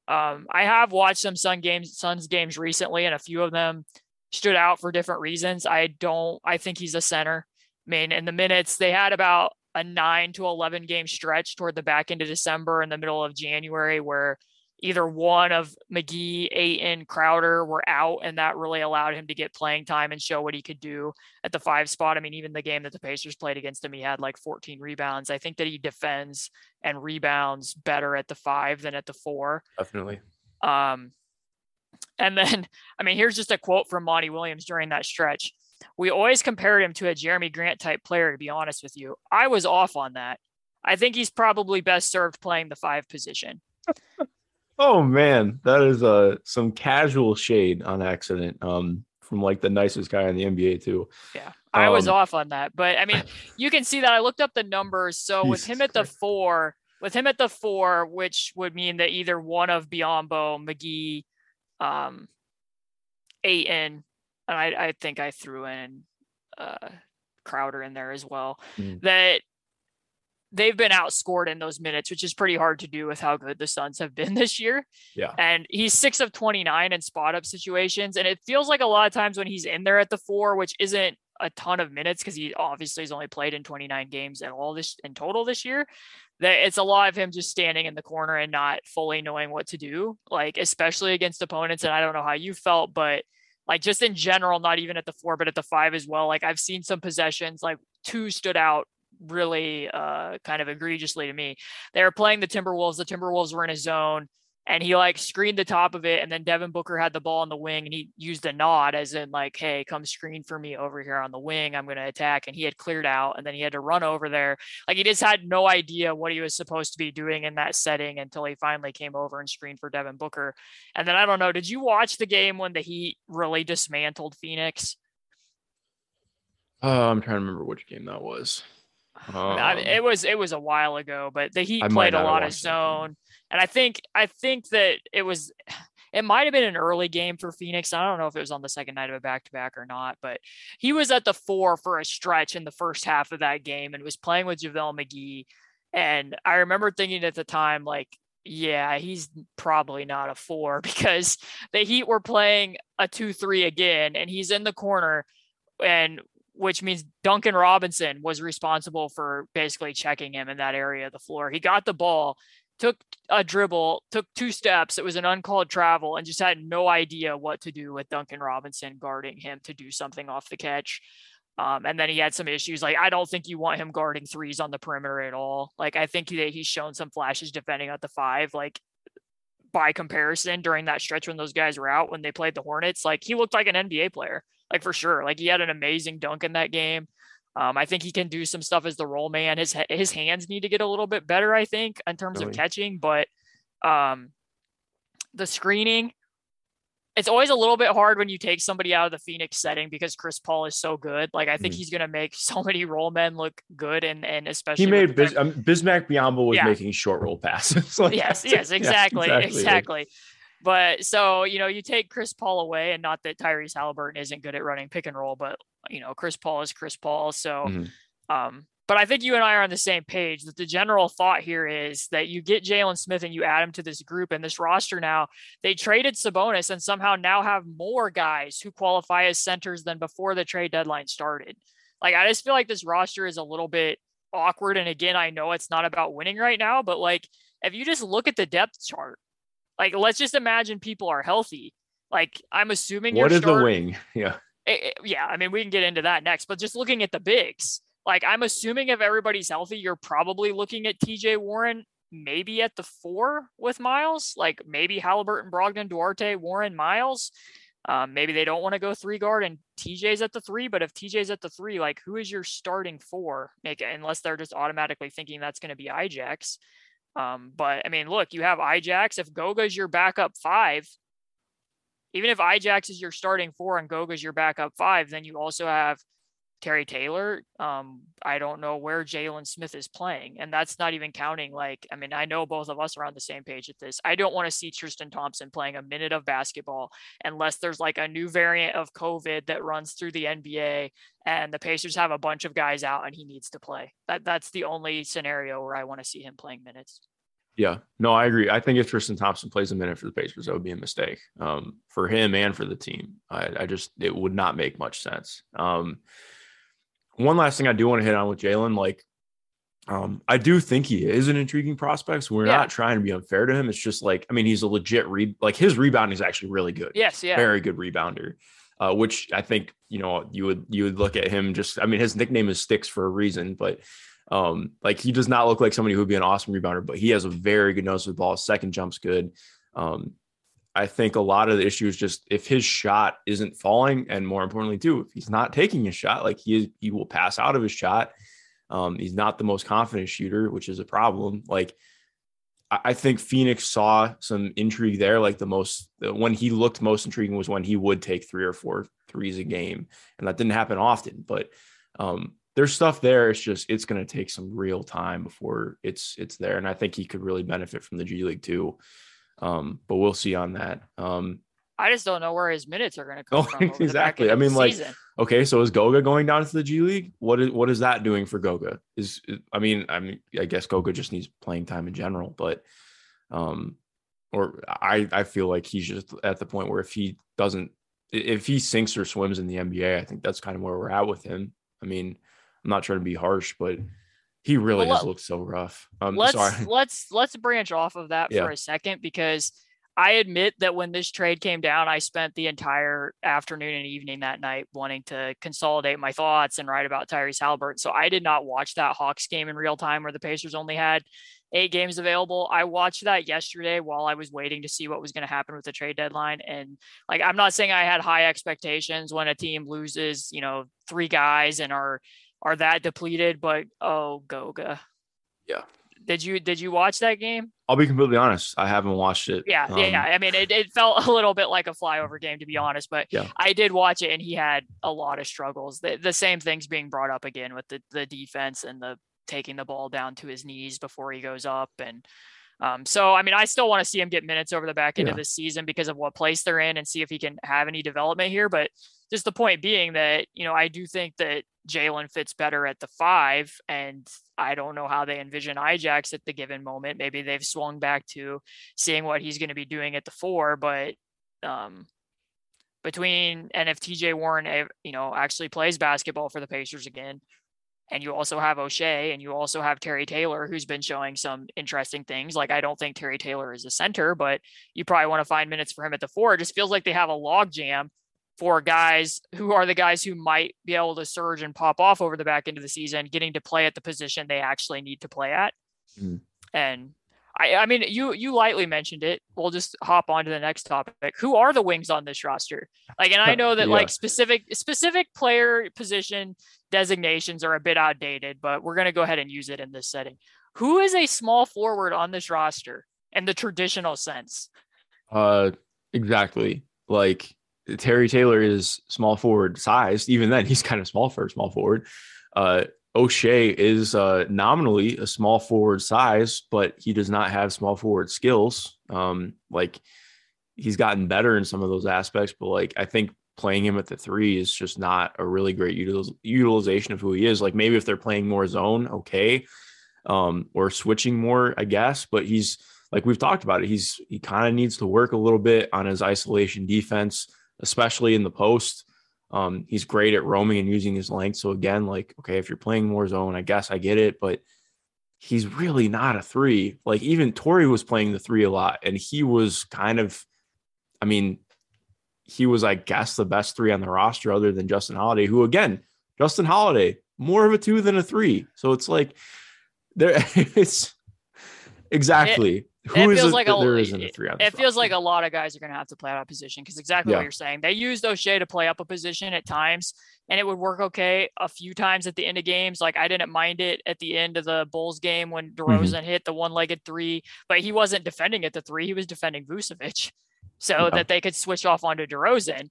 um, I have watched some Sun games, Suns games recently, and a few of them stood out for different reasons. I don't, I think he's a center. I mean, in the minutes, they had about a nine to eleven game stretch toward the back end of December and the middle of January where either one of McGee, Ayton, Crowder were out, and that really allowed him to get playing time and show what he could do at the five spot. I mean, even the game that the Pacers played against him, he had like fourteen rebounds. I think that he defends and rebounds better at the five than at the four. Definitely. Um, and then, I mean, here's just a quote from Monty Williams during that stretch. We always compared him to a Jeremy Grant type player, to be honest with you. I was off on that. I think he's probably best served playing the five position. Oh, man, that is uh, some casual shade on accident um, from like the nicest guy in the N B A, too. Yeah, I um, was off on that. But I mean, you can see that I looked up the numbers. So Jesus with him at the Christ. four, with him at the four, which would mean that either one of Biyombo, McGee, um, Ayton, and I, I think I threw in uh, Crowder in there as well, mm. that they've been outscored in those minutes, which is pretty hard to do with how good the Suns have been this year. Yeah. And he's six of twenty-nine in spot up situations. And it feels like a lot of times when he's in there at the four, which isn't a ton of minutes, because he obviously has only played in twenty-nine games at all this in total this year, that it's a lot of him just standing in the corner and not fully knowing what to do, like, especially against opponents. And I don't know how you felt, but like just in general, not even at the four, but at the five as well. Like I've seen some possessions, like two stood out really uh kind of egregiously to me. They were playing the Timberwolves. The Timberwolves were in a zone and he like screened the top of it. And then Devin Booker had the ball on the wing and he used a nod as in like, hey, come screen for me over here on the wing. I'm going to attack. And he had cleared out and then he had to run over there. Like he just had no idea what he was supposed to be doing in that setting until he finally came over and screened for Devin Booker. And then I don't know, did you watch the game when the Heat really dismantled Phoenix? Uh, I'm trying to remember which game that was. Um, I mean, it was it was a while ago, but the Heat played a lot of zone, and I think I think that it was it might have been an early game for Phoenix. I don't know if it was on the second night of a back-to-back or not, but he was at the four for a stretch in the first half of that game and was playing with JaVale McGee. And I remember thinking at the time, like, yeah, he's probably not a four, because the Heat were playing a two three again, and he's in the corner, and which means Duncan Robinson was responsible for basically checking him in that area of the floor. He got the ball, took a dribble, took two steps. It was an uncalled travel and just had no idea what to do with Duncan Robinson guarding him to do something off the catch. Um, and then he had some issues. Like, I don't think you want him guarding threes on the perimeter at all. Like, I think that he's shown some flashes defending at the five, like by comparison during that stretch when those guys were out, when they played the Hornets, like he looked like an N B A player. Like for sure. Like he had an amazing dunk in that game. Um, I think he can do some stuff as the roll man. His, his hands need to get a little bit better, I think, in terms really? of catching, but um, the screening, it's always a little bit hard when you take somebody out of the Phoenix setting because Chris Paul is so good. Like I think mm. he's going to make so many roll men look good. And, and especially he made Biz- um, Bismack Biyombo was yeah. making short roll passes. like, yes. Yes, exactly. Yeah, exactly. exactly. But so, you know, you take Chris Paul away, and not that Tyrese Haliburton isn't good at running pick and roll, but, you know, Chris Paul is Chris Paul. So, mm-hmm. um, but I think you and I are on the same page that the general thought here is that you get Jalen Smith and you add him to this group and this roster. Now they traded Sabonis and somehow now have more guys who qualify as centers than before the trade deadline started. Like, I just feel like this roster is a little bit awkward. And again, I know it's not about winning right now, but like, if you just look at the depth chart, like, let's just imagine people are healthy. Like, I'm assuming what you're is starting, the wing? Yeah. It, it, yeah. I mean, we can get into that next, but just looking at the bigs, like I'm assuming if everybody's healthy, you're probably looking at T J Warren, maybe at the four with Miles, like maybe Haliburton, Brogdon, Duarte, Warren, Miles. Um, maybe they don't want to go three guard and T J's at the three, but if T J's at the three, like who is your starting four? Make unless they're just automatically thinking that's going to be Ajax. Um, but I mean, look, you have Ajax. If Goga's your backup five, even if Ajax is your starting four and Goga's your backup five, then you also have Terry Taylor. Um, I don't know where Jalen Smith is playing, and that's not even counting. Like, I mean, I know both of us are on the same page at this. I don't want to see Tristan Thompson playing a minute of basketball unless there's like a new variant of COVID that runs through the N B A and the Pacers have a bunch of guys out and he needs to play. That that's the only scenario where I want to see him playing minutes. Yeah, no, I agree. I think if Tristan Thompson plays a minute for the Pacers, that would be a mistake um, for him and for the team. I, I just, it would not make much sense. Um, One last thing I do want to hit on with Jalen, like um, I do think he is an intriguing prospect. So we're yeah. not trying to be unfair to him. It's just like, I mean, he's a legit re like his rebounding is actually really good. Yes. Yeah. Very good rebounder, uh, which I think, you know, you would, you would look at him just, I mean, his nickname is Sticks for a reason, but um, like he does not look like somebody who would be an awesome rebounder, but he has a very good nose for the ball. Second jump's good. Um, I think a lot of the issue is just if his shot isn't falling, and more importantly too, if he's not taking his shot, like he he will pass out of his shot. Um, he's not the most confident shooter, which is a problem. Like I, I think Phoenix saw some intrigue there. Like the most, when he looked most intriguing was when he would take three or four threes a game, and that didn't happen often. But um, there's stuff there. It's just it's going to take some real time before it's it's there, and I think he could really benefit from the G League too. Um, but we'll see on that. Um, I just don't know where his minutes are going to come from. Exactly. I mean, like, season. Okay, so is Goga going down to the G League? What is, what is that doing for Goga? Is, is I mean, I mean, I guess Goga just needs playing time in general, but, um, or I, I feel like he's just at the point where if he doesn't, if he sinks or swims in the N B A, I think that's kind of where we're at with him. I mean, I'm not trying to be harsh, but he really well, just looks so rough. Um, let's sorry. let's let's branch off of that yeah. for a second, because I admit that when this trade came down, I spent the entire afternoon and evening that night wanting to consolidate my thoughts and write about Tyrese Haliburton. So I did not watch that Hawks game in real time where the Pacers only had eight games available. I watched that yesterday while I was waiting to see what was going to happen with the trade deadline. And like, I'm not saying I had high expectations when a team loses, you know, three guys and are are that depleted, but oh, Goga. Yeah. Did you did you watch that game? I'll be completely honest. I haven't watched it. Yeah, um, yeah. I mean, it, it felt a little bit like a flyover game, to be honest, but yeah. I did watch it, and he had a lot of struggles. The, the same things being brought up again with the, the defense and the taking the ball down to his knees before he goes up. And um, so, I mean, I still want to see him get minutes over the back end yeah. of this season because of what place they're in and see if he can have any development here. But just the point being that, you know, I do think that Jalen fits better at the five, and I don't know how they envision Ajax at the given moment. Maybe they've swung back to seeing what he's going to be doing at the four, but um, between, and if T J Warren, you know, actually plays basketball for the Pacers again, and you also have O'Shea, and you also have Terry Taylor, who's been showing some interesting things. Like, I don't think Terry Taylor is a center, but you probably want to find minutes for him at the four. It just feels like they have a log jam for guys who are the guys who might be able to surge and pop off over the back end of the season, getting to play at the position they actually need to play at. Mm. And I, I mean, you, you lightly mentioned it. We'll just hop on to the next topic. Who are the wings on this roster? Like, and I know that yeah. like specific, specific player position designations are a bit outdated, but we're going to go ahead and use it in this setting. Who is a small forward on this roster in the traditional sense? Uh, exactly. Like, Terry Taylor is small forward sized. Even then, he's kind of small for a small forward. Uh, O'Shea is uh, nominally a small forward size, but he does not have small forward skills. Um, like, he's gotten better in some of those aspects, but like, I think playing him at the three is just not a really great util- utilization of who he is. Like, maybe if they're playing more zone, okay, um, or switching more, I guess. But he's like, we've talked about it. He's he kind of needs to work a little bit on his isolation defense, especially in the post. Um, he's great at roaming and using his length. So again, like, okay, if you're playing more zone, I guess I get it, but he's really not a three. Like, even Torrey was playing the three a lot, and he was kind of, I mean, he was, I guess, the best three on the roster other than Justin Holiday, who again, Justin Holiday, more of a two than a three. So it's like, there it's exactly. It- Who it feels a, like a, there isn't a three on it feels like a lot of guys are going to have to play out of position, because exactly yeah. what you're saying. They used O'Shea to play up a position at times, and it would work okay a few times at the end of games. Like, I didn't mind it at the end of the Bulls game when DeRozan mm-hmm. hit the one-legged three, but he wasn't defending at the three. He was defending Vucevic so yeah. that they could switch off onto DeRozan.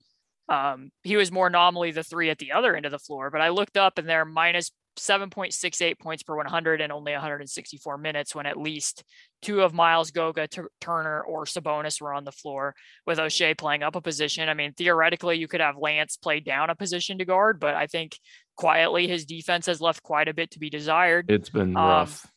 Um, he was more nominally the three at the other end of the floor, but I looked up, and they're minus seven point six eight points per one hundred and only one hundred sixty-four minutes when at least two of Miles, Goga, T- Turner, or Sabonis were on the floor, with O'Shea playing up a position. I mean, theoretically, you could have Lance play down a position to guard, but I think quietly his defense has left quite a bit to be desired. It's been um, rough.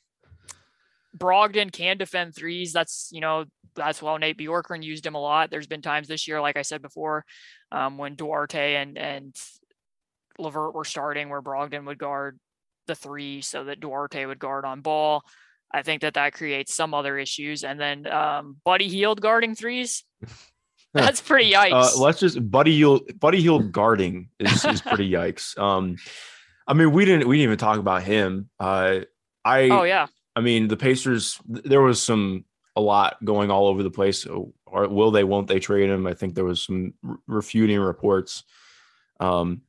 Brogdon can defend threes. That's, you know, that's why Nate Bjorkgren used him a lot. There's been times this year, like I said before, um, when Duarte and and LeVert were starting, where Brogdon would guard the three so that Duarte would guard on ball. I think that that creates some other issues. And then um, Buddy Hield guarding threes. That's pretty yikes. Uh, let's just Buddy Hield, Buddy Hield guarding is, is pretty yikes. Um, I mean, we didn't, we didn't even talk about him. Uh, I, oh yeah. I mean, the Pacers, there was some, a lot going all over the place Or will they, won't they trade him? I think there was some refuting reports. Um,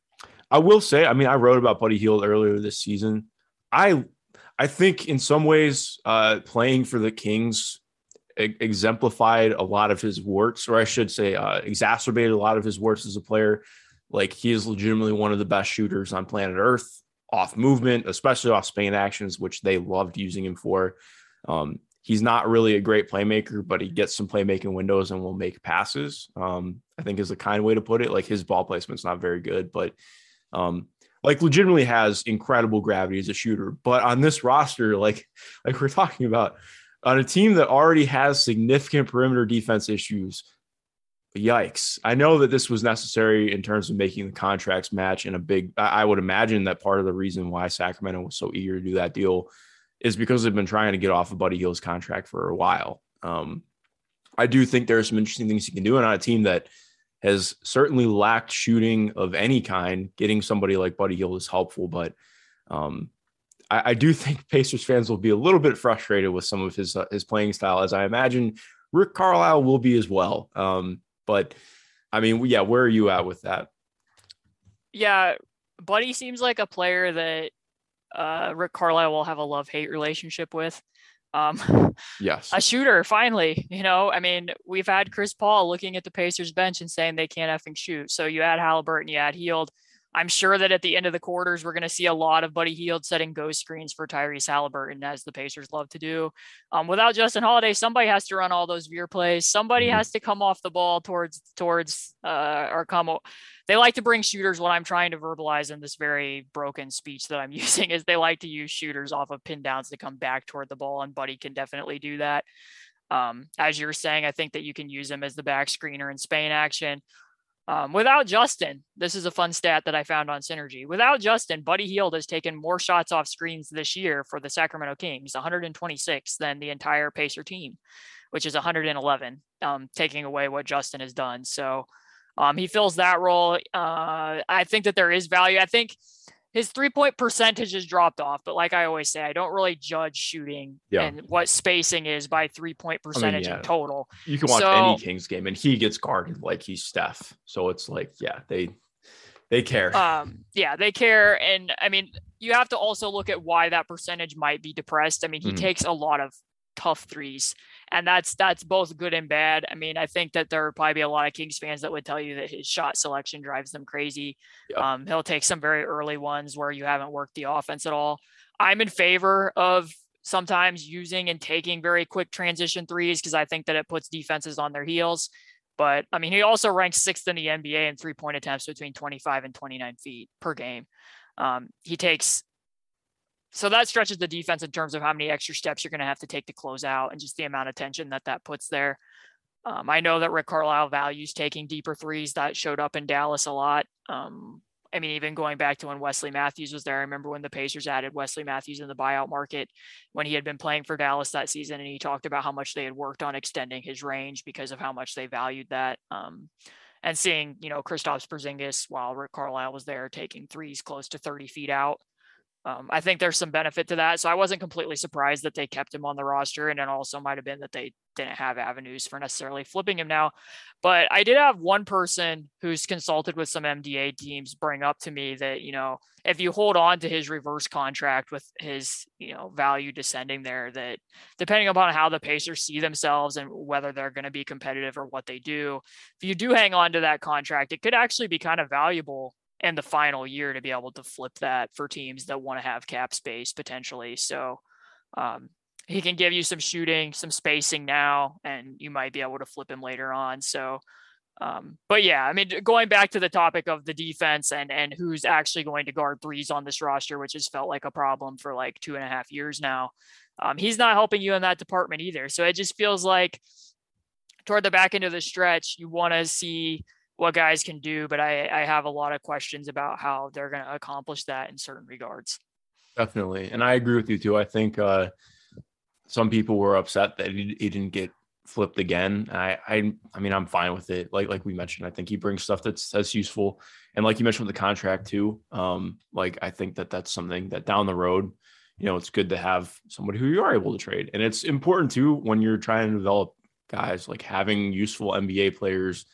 I will say, I mean, I wrote about Buddy Hield earlier this season. I I think in some ways uh, playing for the Kings e- exemplified a lot of his warts, or I should say uh, exacerbated a lot of his warts as a player. Like, he is legitimately one of the best shooters on planet Earth, off movement, especially off spin actions, which they loved using him for. Um, he's not really a great playmaker, but he gets some playmaking windows and will make passes. Um, I think is a kind way to put it. Like, his ball placement's not very good, but um, like legitimately has incredible gravity as a shooter. But on this roster, like, like we're talking about, on a team that already has significant perimeter defense issues, yikes. I know that this was necessary in terms of making the contracts match, and a big, I would imagine that part of the reason why Sacramento was so eager to do that deal is because they've been trying to get off of Buddy Hield's contract for a while. Um, I do think there are some interesting things you can do, and on a team that has certainly lacked shooting of any kind, getting somebody like Buddy Hield is helpful, but um, I, I do think Pacers fans will be a little bit frustrated with some of his, uh, his playing style, as I imagine Rick Carlisle will be as well. Um, But, I mean, yeah, where are you at with that? Yeah, Buddy seems like a player that uh, Rick Carlisle will have a love-hate relationship with. Um, yes. A shooter, finally. You know, I mean, we've had Chris Paul looking at the Pacers bench and saying they can't effing shoot. So you add Haliburton, you add Hield. I'm sure that at the end of the quarters, we're going to see a lot of Buddy Hield setting ghost screens for Tyrese Haliburton, as the Pacers love to do. Um, without Justin Holiday, somebody has to run all those veer plays. Somebody has to come off the ball towards towards uh, or come. They like to bring shooters. What I'm trying to verbalize in this very broken speech that I'm using is they like to use shooters off of pin downs to come back toward the ball, and Buddy can definitely do that. Um, as you were saying, I think that you can use him as the back screener in Spain action. Um, without Justin, this is a fun stat that I found on Synergy. Without Justin, Buddy Hield has taken more shots off screens this year for the Sacramento Kings, one hundred twenty-six, than the entire Pacer team, which is one hundred eleven, um, taking away what Justin has done. So um, he fills that role. Uh, I think that there is value. I think his three-point percentage has dropped off, but like I always say, I don't really judge shooting yeah. and what spacing is by three-point percentage I mean, yeah. in total. You can watch so, any Kings game, and he gets guarded like he's Steph. So it's like, yeah, they they care. Um, yeah, they care. And, I mean, you have to also look at why that percentage might be depressed. I mean, he mm-hmm. takes a lot of tough threes, and that's that's both good and bad. I mean, I think that there would probably be a lot of Kings fans that would tell you that his shot selection drives them crazy. Yeah. Um, he'll take some very early ones where you haven't worked the offense at all. I'm in favor of sometimes using and taking very quick transition threes because I think that it puts defenses on their heels. But I mean, he also ranks sixth in the N B A in three-point attempts between twenty-five and twenty-nine feet per game. Um, he takes So that stretches the defense in terms of how many extra steps you're going to have to take to close out and just the amount of tension that that puts there. Um, I know that Rick Carlisle values taking deeper threes. That showed up in Dallas a lot. Um, I mean, even going back to when Wesley Matthews was there, I remember when the Pacers added Wesley Matthews in the buyout market when he had been playing for Dallas that season. And he talked about how much they had worked on extending his range because of how much they valued that. Um, and seeing, you know, Kristaps Porzingis while Rick Carlisle was there taking threes close to thirty feet out. Um, I think there's some benefit to that. So I wasn't completely surprised that they kept him on the roster. And it also might've been that they didn't have avenues for necessarily flipping him now, but I did have one person who's consulted with some M D A teams bring up to me that, you know, if you hold on to his reverse contract with his, you know, value descending there, that depending upon how the Pacers see themselves and whether they're going to be competitive or what they do, if you do hang on to that contract, it could actually be kind of valuable and the final year to be able to flip that for teams that want to have cap space potentially. So um, he can give you some shooting, some spacing now, and you might be able to flip him later on. So, um, but yeah, I mean, going back to the topic of the defense and, and who's actually going to guard threes on this roster, which has felt like a problem for like two and a half years now. Um, he's not helping you in that department either. So it just feels like toward the back end of the stretch, you want to see what guys can do, but I, I have a lot of questions about how they're going to accomplish that in certain regards. Definitely. And I agree with you too. I think uh, some people were upset that he, he didn't get flipped again. I, I, I mean, I'm fine with it. Like, like we mentioned, I think he brings stuff that's, that's useful. And like you mentioned with the contract too, um, like, I think that that's something that down the road, you know, it's good to have somebody who you are able to trade. And it's important too, when you're trying to develop guys, like having useful N B A players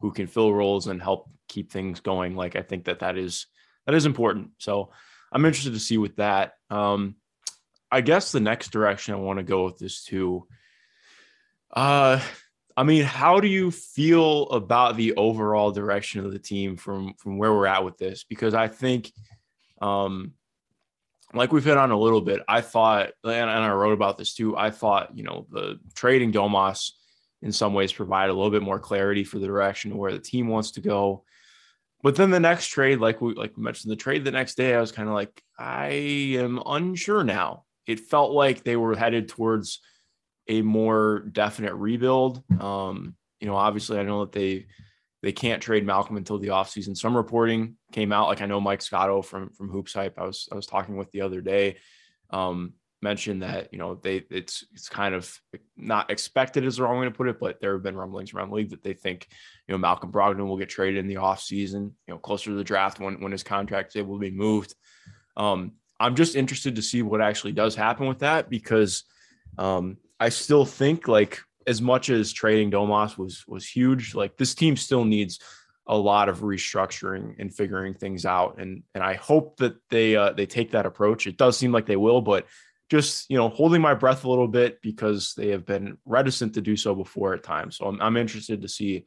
who can fill roles and help keep things going. Like, I think that that is, that is important. So I'm interested to see with that. Um, I guess the next direction I want to go with this too. Uh, I mean, how do you feel about the overall direction of the team from, from where we're at with this? Because I think, um, like we've hit on a little bit, I thought, and I wrote about this too, I thought, you know, the trading Domas in some ways provided a little bit more clarity for the direction of where the team wants to go. But then the next trade, like we like mentioned, the trade the next day, I was kind of like, I am unsure now. It felt like they were headed towards a more definite rebuild. Um, you know, obviously I know that they They can't trade Malcolm until the offseason. Some reporting came out. Like I know Mike Scotto from, from Hoops Hype, I was I was talking with the other day, um, mentioned that, you know, they it's it's kind of not expected is the wrong way to put it, but there have been rumblings around the league that they think, you know, Malcolm Brogdon will get traded in the offseason, you know, closer to the draft when, when his contract is able to be moved. Um, I'm just interested to see what actually does happen with that, because um, I still think, like, as much as trading Domas was was huge, like this team still needs a lot of restructuring and figuring things out. And and I hope that they uh, they take that approach. It does seem like they will, but just, you know, holding my breath a little bit because they have been reticent to do so before at times. So I'm I'm interested to see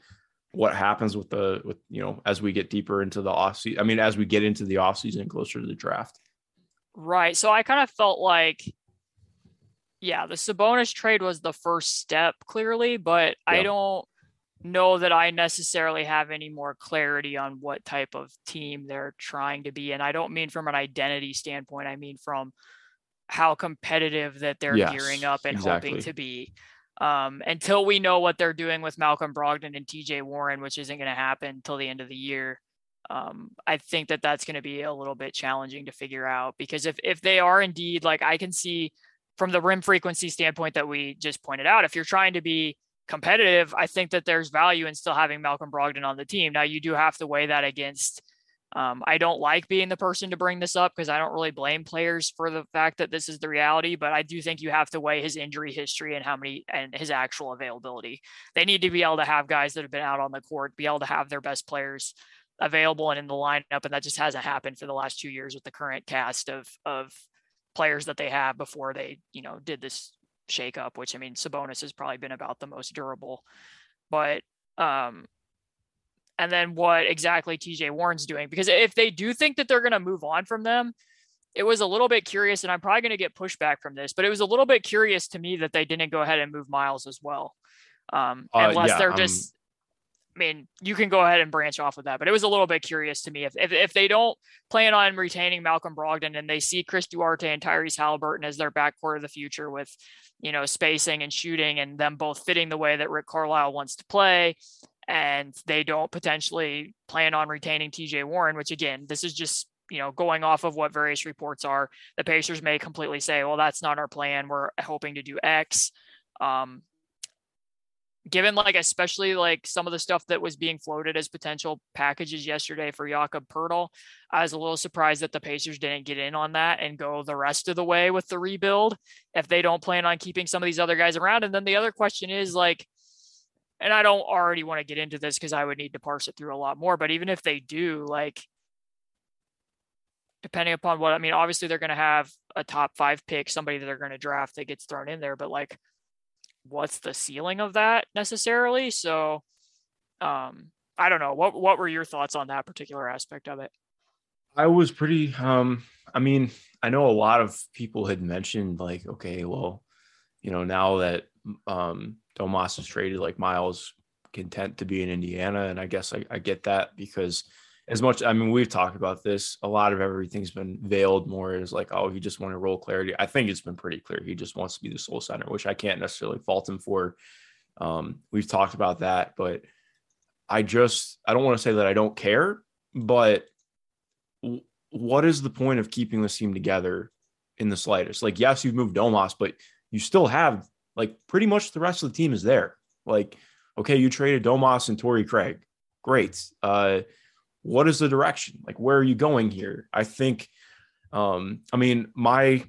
what happens with the with you know as we get deeper into the offseason. I mean, as we get into the offseason closer to the draft. Right. So I kind of felt like, yeah, the Sabonis trade was the first step, clearly, but yeah. I don't know that I necessarily have any more clarity on what type of team they're trying to be. And I don't mean from an identity standpoint. I mean from how competitive that they're yes, gearing up and exactly. hoping to be. Um, until we know what they're doing with Malcolm Brogdon and T J Warren, which isn't going to happen till the end of the year. Um, I think that that's going to be a little bit challenging to figure out, because if if they are indeed, like I can see from the rim frequency standpoint that we just pointed out, if you're trying to be competitive, I think that there's value in still having Malcolm Brogdon on the team. Now you do have to weigh that against, um, I don't like being the person to bring this up because I don't really blame players for the fact that this is the reality, but I do think you have to weigh his injury history and how many and his actual availability. They need to be able to have guys that have been out on the court, be able to have their best players available and in the lineup. And that just hasn't happened for the last two years with the current cast of, of, players that they have before they, you know, did this shakeup, which I mean, Sabonis has probably been about the most durable, but, um, and then what exactly T J Warren's doing, because if they do think that they're going to move on from them, it was a little bit curious, and I'm probably going to get pushback from this, but it was a little bit curious to me that they didn't go ahead and move Miles as well. Um, uh, unless yeah, they're um... just, I mean, you can go ahead and branch off with that, but it was a little bit curious to me if, if, if they don't plan on retaining Malcolm Brogdon and they see Chris Duarte and Tyrese Haliburton as their backcourt of the future with, you know, spacing and shooting and them both fitting the way that Rick Carlisle wants to play. And they don't potentially plan on retaining T J Warren, which again, this is just, you know, going off of what various reports are. The Pacers may completely say, well, that's not our plan. We're hoping to do X. Um, Given like, especially like some of the stuff that was being floated as potential packages yesterday for Jakob Poeltl, I was a little surprised that the Pacers didn't get in on that and go the rest of the way with the rebuild if they don't plan on keeping some of these other guys around. And then the other question is like, and I don't already want to get into this because I would need to parse it through a lot more, but even if they do, like, depending upon what, I mean, obviously they're going to have a top five pick, somebody that they're going to draft that gets thrown in there, but like, what's the ceiling of that necessarily? So um, I don't know. What what were your thoughts on that particular aspect of it? I was pretty, um, I mean, I know a lot of people had mentioned like, okay, well, you know, now that um, Domas is traded, like Miles content to be in Indiana. And I guess I, I get that because as much, I mean, we've talked about this, a lot of everything's been veiled more as like, oh, he just wanted role clarity. I think it's been pretty clear. He just wants to be the sole center, which I can't necessarily fault him for. Um, we've talked about that, but I just, I don't want to say that I don't care, but w- what is the point of keeping this team together in the slightest? Like, yes, you've moved Domas, but you still have like pretty much the rest of the team is there. Like, okay, you traded Domas and Torrey Craig. Great. Uh, What is the direction? Like, where are you going here? I think, um, I mean, my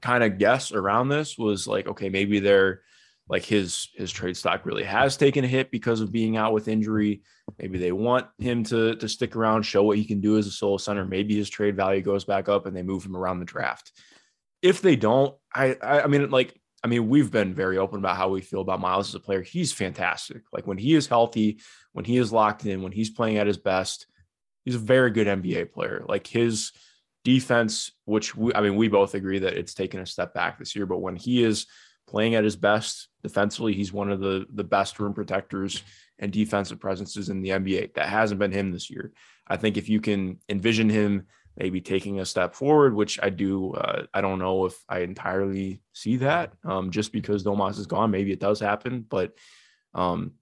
kind of guess around this was like, okay, maybe they're like his his trade stock really has taken a hit because of being out with injury. Maybe they want him to, to stick around, show what he can do as a sole center. Maybe his trade value goes back up and they move him around the draft. If they don't, I I, I mean, like, I mean, we've been very open about how we feel about Miles as a player. He's fantastic. Like when he is healthy, when he is locked in, when he's playing at his best, he's a very good N B A player. Like his defense, which we, I mean, we both agree that it's taken a step back this year, but when he is playing at his best defensively, he's one of the, the best rim protectors and defensive presences in the N B A. That hasn't been him this year. I think if you can envision him maybe taking a step forward, which I do, uh, I don't know if I entirely see that um, just because Domas is gone, maybe it does happen. But um,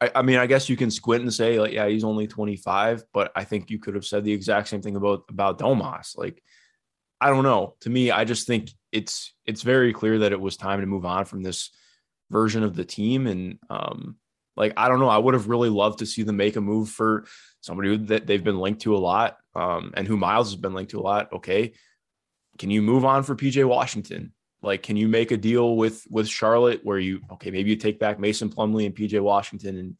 I, I mean, I guess you can squint and say like, yeah, he's only twenty-five, but I think you could have said the exact same thing about, about Domas. Like, I don't know. To me, I just think it's it's very clear that it was time to move on from this version of the team. And um, like, I don't know, I would have really loved to see them make a move for somebody that they've been linked to a lot um, and who Miles has been linked to a lot. Okay, can you move on for P J Washington? Like, can you make a deal with with Charlotte where you, okay, maybe you take back Mason Plumlee and P J Washington, and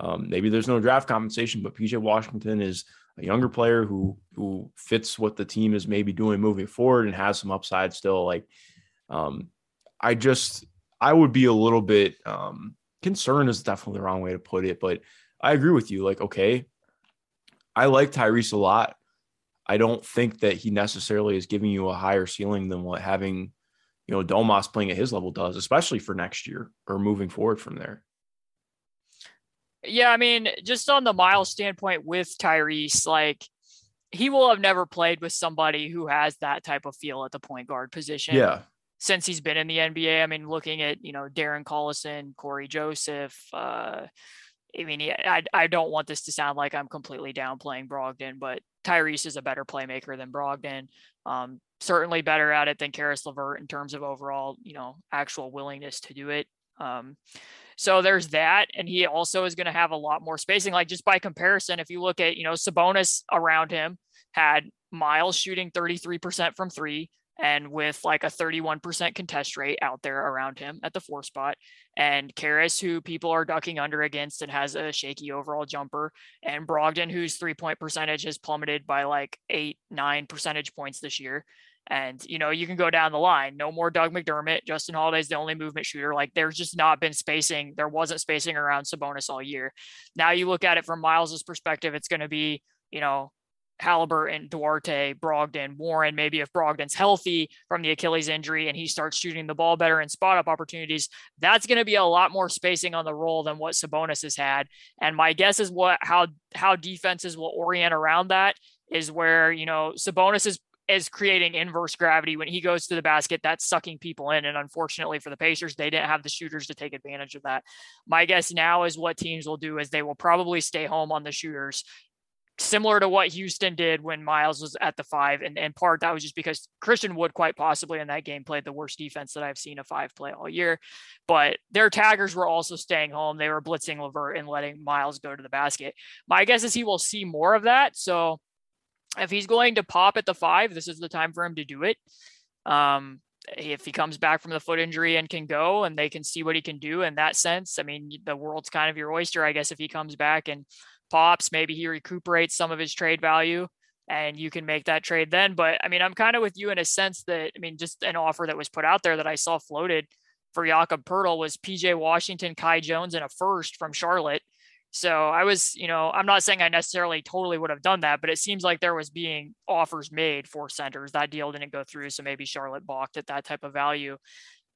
um, maybe there's no draft compensation, but P J Washington is a younger player who who fits what the team is maybe doing moving forward and has some upside still. Like, um, I just, I would be a little bit um, concerned is definitely the wrong way to put it, but I agree with you. Like, okay, I like Tyrese a lot. I don't think that he necessarily is giving you a higher ceiling than what having, you know, Domas playing at his level does, especially for next year or moving forward from there. Yeah, I mean, just on the Miles standpoint with Tyrese, like he will have never played with somebody who has that type of feel at the point guard position. Yeah. Since he's been in the N B A, I mean, looking at, you know, Darren Collison, Corey Joseph, uh, I mean, I, I don't want this to sound like I'm completely downplaying Brogdon, but Tyrese is a better playmaker than Brogdon. Um, certainly better at it than Caris LeVert in terms of overall, you know, actual willingness to do it. Um, so there's that. And he also is going to have a lot more spacing. Like just by comparison, if you look at, you know, Sabonis around him had Miles shooting thirty-three percent from three and with like a thirty-one percent contest rate out there around him at the four spot, and Caris, who people are ducking under against and has a shaky overall jumper, and Brogdon, whose three point percentage has plummeted by like eight, nine percentage points this year. And, you know, you can go down the line, no more Doug McDermott, Justin Holiday's the only movement shooter. Like there's just not been spacing. There wasn't spacing around Sabonis all year. Now you look at it from Miles's perspective, it's going to be, you know, Haliburton, Duarte, Brogdon, Warren, maybe if Brogdon's healthy from the Achilles injury and he starts shooting the ball better and spot up opportunities, that's going to be a lot more spacing on the roll than what Sabonis has had. And my guess is what, how, how defenses will orient around that is where, you know, Sabonis is, is creating inverse gravity. When he goes to the basket, that's sucking people in. And unfortunately for the Pacers, they didn't have the shooters to take advantage of that. My guess now is what teams will do is they will probably stay home on the shooters, similar to what Houston did when Miles was at the five. And in part, that was just because Christian Wood quite possibly in that game played the worst defense that I've seen a five play all year, but their taggers were also staying home. They were blitzing LeVert and letting Miles go to the basket. My guess is he will see more of that. So if he's going to pop at the five, this is the time for him to do it. Um, if he comes back from the foot injury and can go and they can see what he can do in that sense, I mean, the world's kind of your oyster, I guess. If he comes back and pops, maybe he recuperates some of his trade value and you can make that trade then. But I mean, I'm kind of with you in a sense that, I mean, just an offer that was put out there that I saw floated for Jakob Poeltl was P J Washington, Kai Jones, and a first from Charlotte. So I was, you know, I'm not saying I necessarily totally would have done that, but it seems like there was being offers made for centers. That deal didn't go through. So maybe Charlotte balked at that type of value,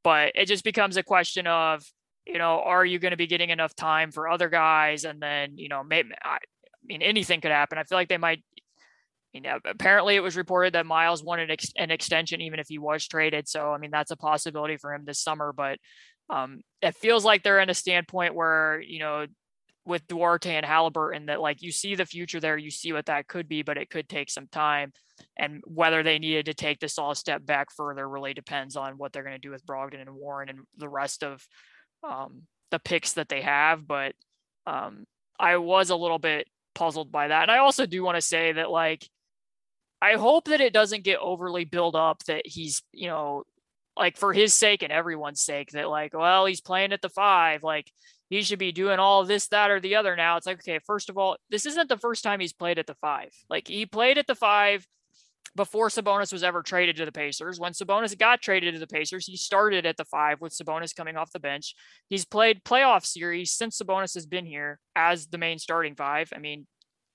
but it just becomes a question of, you know, are you going to be getting enough time for other guys? And then, you know, maybe, I mean, anything could happen. I feel like they might, you know, apparently it was reported that Miles wanted ex- an extension, even if he was traded. So, I mean, that's a possibility for him this summer, but um, it feels like they're in a standpoint where, you know, with Duarte and Haliburton, that like you see the future there, you see what that could be, but it could take some time. And whether they needed to take this all a step back further really depends on what they're going to do with Brogdon and Warren and the rest of um, the picks that they have. But um, I was a little bit puzzled by that. And I also do want to say that, like, I hope that it doesn't get overly built up that he's, you know, like for his sake and everyone's sake, that like, well, he's playing at the five, like he should be doing all this, that, or the other. Now it's like, okay, first of all, this isn't the first time he's played at the five. Like he played at the five before Sabonis was ever traded to the Pacers. When Sabonis got traded to the Pacers, he started at the five with Sabonis coming off the bench. He's played playoff series since Sabonis has been here as the main starting five. I mean,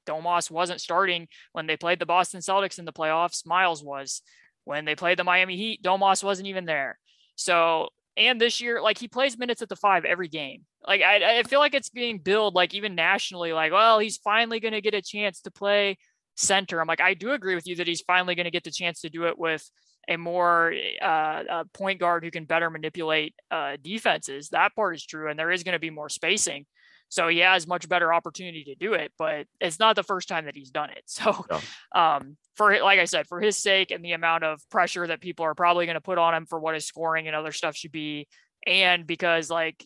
Domas wasn't starting when they played the Boston Celtics in the playoffs. Miles was. When they played the Miami Heat, Domas wasn't even there. So, and this year, like he plays minutes at the five every game. Like, I, I feel like it's being billed, like even nationally, like, well, he's finally going to get a chance to play center. I'm like, I do agree with you that he's finally going to get the chance to do it with a more uh, a point guard who can better manipulate uh, defenses. That part is true. And there is going to be more spacing. So he has much better opportunity to do it, but it's not the first time that he's done it. So yeah. um, for, like I said, for his sake and the amount of pressure that people are probably going to put on him for what his scoring and other stuff should be. And because like,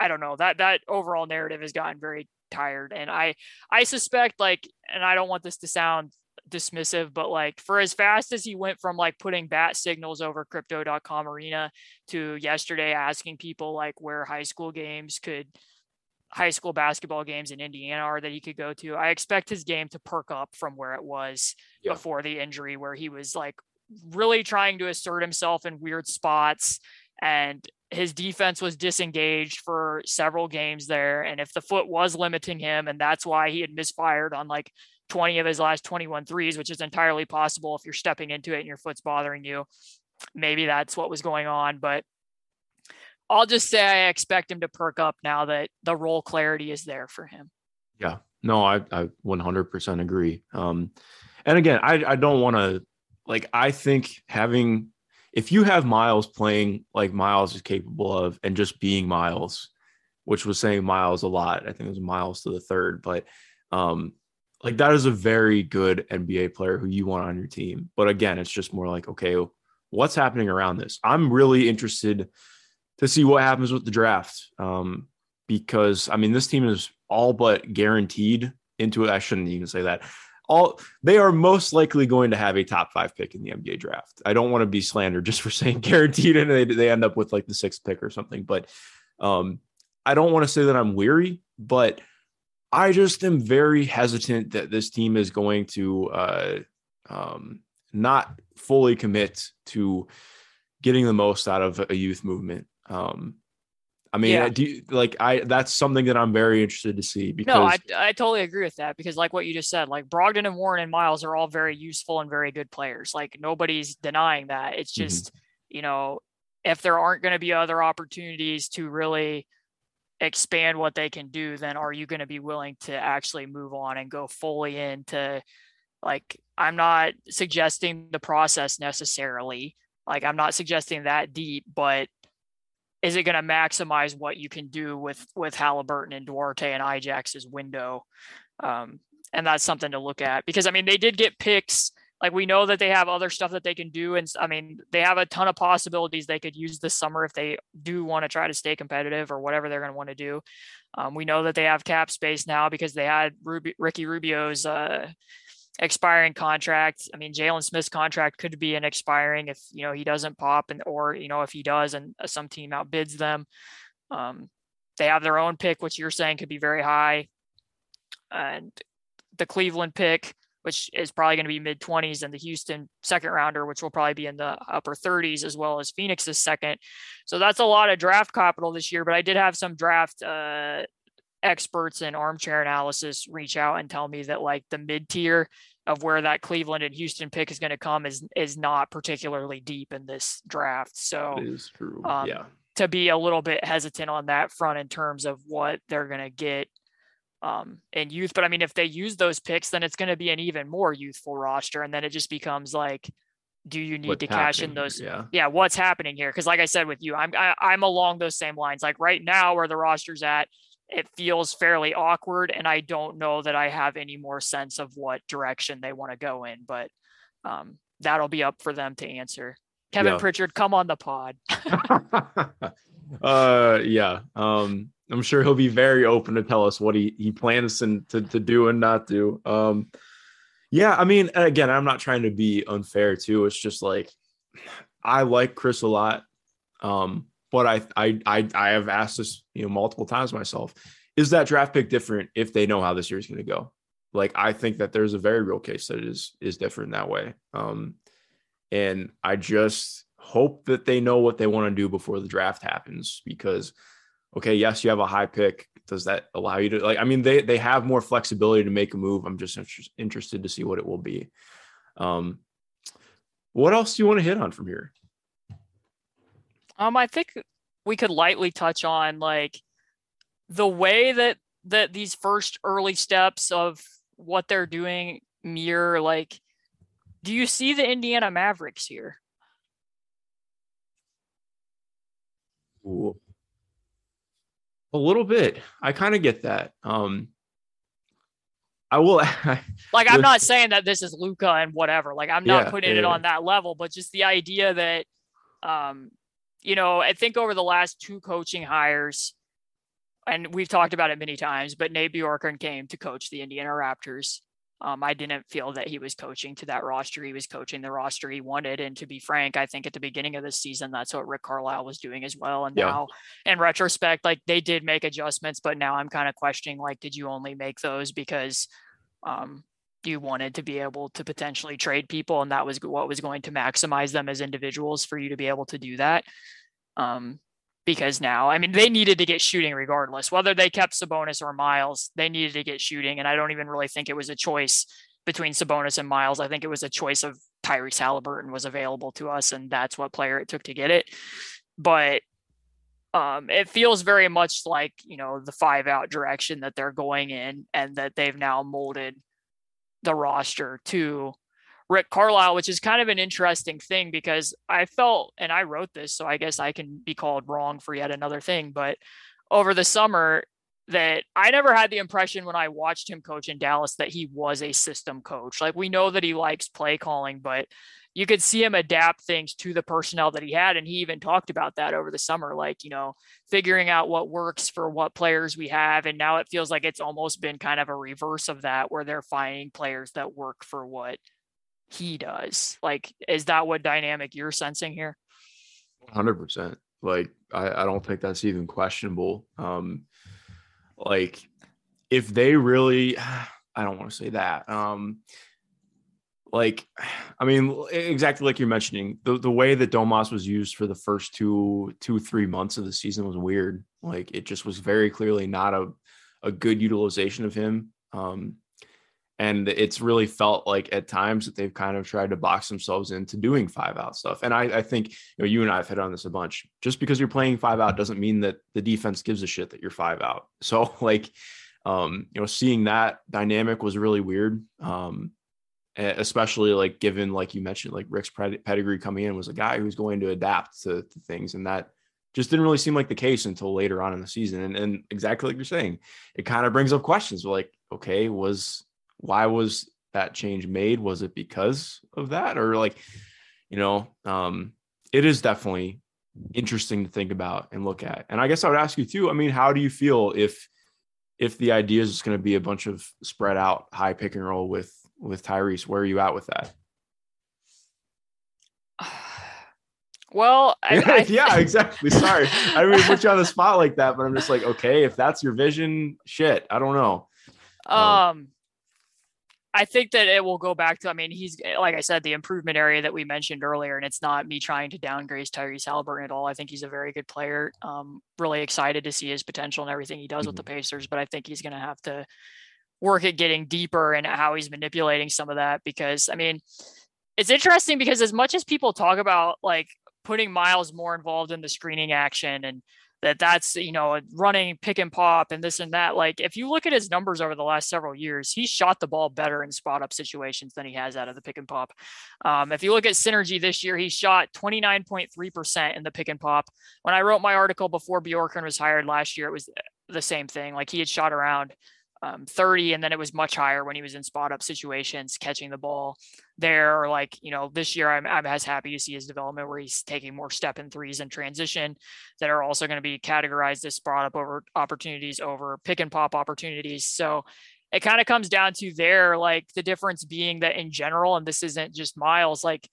I don't know, that, that overall narrative has gotten very tired. And I, I suspect like, and I don't want this to sound dismissive, but like for as fast as he went from like putting bat signals over crypto dot com arena to yesterday asking people like where high school games could, high school basketball games in Indiana are that he could go to, I expect his game to perk up from where it was yeah. before the injury, where he was like really trying to assert himself in weird spots and his defense was disengaged for several games there. And if the foot was limiting him, and that's why he had misfired on like twenty of his last twenty-one threes, which is entirely possible if you're stepping into it and your foot's bothering you, maybe that's what was going on. But I'll just say I expect him to perk up now that the role clarity is there for him. Yeah, no, I, I one hundred percent agree. Um, and again, I, I don't want to, like, I think having, if you have Miles playing like Miles is capable of and just being Miles, which was saying Miles a lot, I think it was Miles to the third, but um, like that is a very good N B A player who you want on your team. But again, it's just more like, okay, what's happening around this? I'm really interested to see what happens with the draft. Um, because I mean, this team is all but guaranteed into it. I shouldn't even say that. All they are most likely going to have a top five pick in the N B A draft. I don't want to be slandered just for saying guaranteed. And they, they end up with like the sixth pick or something, but um, I don't want to say that I'm weary, but I just am very hesitant that this team is going to uh, um, not fully commit to getting the most out of a youth movement. Um, I mean, yeah. do you, like I, that's something that I'm very interested to see because no, I, I totally agree with that because like what you just said, like Brogdon and Warren and Miles are all very useful and very good players. Like nobody's denying that. It's just, mm-hmm. you know, if there aren't going to be other opportunities to really expand what they can do, then are you going to be willing to actually move on and go fully into like, I'm not suggesting the process necessarily. Like I'm not suggesting that deep, but is it going to maximize what you can do with, with Haliburton and Duarte and Ijax's window? Um, and that's something to look at because, I mean, they did get picks. Like we know that they have other stuff that they can do. And I mean, they have a ton of possibilities they could use this summer if they do want to try to stay competitive or whatever they're going to want to do. Um, we know that they have cap space now because they had Ruby, Ricky Rubio's uh, expiring contract. I mean, Jalen Smith's contract could be an expiring if, you know, he doesn't pop and, or, you know, if he does and some team outbids them. Um, they have their own pick, which you're saying could be very high. And the Cleveland pick, which is probably going to be mid twenties, and the Houston second rounder, which will probably be in the upper thirties, as well as Phoenix's second. So that's a lot of draft capital this year, but I did have some draft, uh, experts in armchair analysis reach out and tell me that like the mid tier of where that Cleveland and Houston pick is going to come is is not particularly deep in this draft. So that is true. Um, yeah. To be a little bit hesitant on that front in terms of what they're going to get um, in youth. But I mean, if they use those picks, then it's going to be an even more youthful roster. And then it just becomes like, do you need what's to cash in those? Yeah. yeah. What's happening here? Cause like I said, with you, I'm, I, I'm along those same lines. Like right now where the roster's at, it feels fairly awkward, and I don't know that I have any more sense of what direction they want to go in, but um, that'll be up for them to answer. Kevin yeah. Pritchard, come on the pod. uh, yeah. Um, I'm sure he'll be very open to tell us what he, he plans and to, to do and not do. Um, yeah. I mean, again, I'm not trying to be unfair too. It's just like, I like Chris a lot. Um, but I, I, I, I have asked this, you know, multiple times myself, is that draft pick different if they know how this year is going to go? Like, I think that there's a very real case that it is, is different that way. Um, and I just hope that they know what they want to do before the draft happens, because, okay, yes, you have a high pick. Does that allow you to, like, I mean, they, they have more flexibility to make a move. I'm just inter- interested to see what it will be. Um, what else do you want to hit on from here? Um, I think we could lightly touch on like the way that, that these first early steps of what they're doing mirror, like, do you see the Indiana Mavericks here? Ooh. A little bit. I kind of get that. Um, I will. I, like, I'm not saying that this is Luka and whatever. Like, I'm not yeah, putting yeah, it yeah. on that level, but just the idea that, um, you know, I think over the last two coaching hires, and we've talked about it many times, but Nate Bjorkgren came to coach the Indiana Raptors. Um, I didn't feel that he was coaching to that roster. He was coaching the roster he wanted. And to be frank, I think at the beginning of this season, that's what Rick Carlisle was doing as well. And yeah. now in retrospect, like, they did make adjustments, but now I'm kind of questioning, like, did you only make those because um, you wanted to be able to potentially trade people? And that was what was going to maximize them as individuals for you to be able to do that. Um, because now, I mean, they needed to get shooting regardless, whether they kept Sabonis or Miles, they needed to get shooting. And I don't even really think it was a choice between Sabonis and Miles. I think it was a choice of Tyrese Haliburton was available to us, and that's what player it took to get it. But um, it feels very much like, you know, the five out direction that they're going in, and that they've now molded the roster to Rick Carlisle, which is kind of an interesting thing, because I felt, and I wrote this, so I guess I can be called wrong for yet another thing, but over the summer, that I never had the impression when I watched him coach in Dallas that he was a system coach. Like, we know that he likes play calling, but you could see him adapt things to the personnel that he had. And he even talked about that over the summer, like, you know, figuring out what works for what players we have. And now it feels like it's almost been kind of a reverse of that, where they're finding players that work for what he does. Like, is that what dynamic you're sensing here? one hundred percent. Like, I, I don't think that's even questionable. Um, like, if they really, I don't want to say that. Um, like, I mean, exactly like you're mentioning, the, the way that Domas was used for the first two, two, three months of the season was weird. Like, it just was very clearly not a, a good utilization of him. Um, And it's really felt like at times that they've kind of tried to box themselves into doing five out stuff. And I, I think, you know, you and I have hit on this a bunch. Just because you're playing five out doesn't mean that the defense gives a shit that you're five out. So, like, um, you know, seeing that dynamic was really weird. Um, especially like given, like you mentioned, like Rick's pedigree coming in was a guy who's going to adapt to, to things, and that just didn't really seem like the case until later on in the season. And, and exactly like you're saying, it kind of brings up questions like, okay, was why was that change made? Was it because of that? Or like, you know, um, it is definitely interesting to think about and look at. And I guess I would ask you too, I mean, how do you feel if, if the idea is going to be a bunch of spread out high pick and roll with, with Tyrese? Where are you at with that? Well, I, I, yeah, exactly. Sorry. I didn't mean put you on the spot like that, but I'm just like, okay, if that's your vision, shit, I don't know. Um, um I think that it will go back to, I mean, he's, like I said, the improvement area that we mentioned earlier, and it's not me trying to downgrade Tyrese Haliburton at all. I think he's a very good player. Um, really excited to see his potential and everything he does mm-hmm. with the Pacers, but I think he's going to have to work at getting deeper and how he's manipulating some of that, because, I mean, it's interesting because as much as people talk about like putting Miles more involved in the screening action and that that's, you know, running pick and pop and this and that. Like, if you look at his numbers over the last several years, he shot the ball better in spot up situations than he has out of the pick and pop. Um, if you look at synergy this year, he shot twenty-nine point three percent in the pick and pop. When I wrote my article before Bjorkgren was hired last year, it was the same thing. Like, he had shot around um, thirty, and then it was much higher when he was in spot up situations, catching the ball there. Or like, you know, this year I'm, I'm as happy to see his development where he's taking more step in threes and transition that are also going to be categorized as spot up over opportunities over pick and pop opportunities. So it kind of comes down to there, like the difference being that in general, and this isn't just Miles, like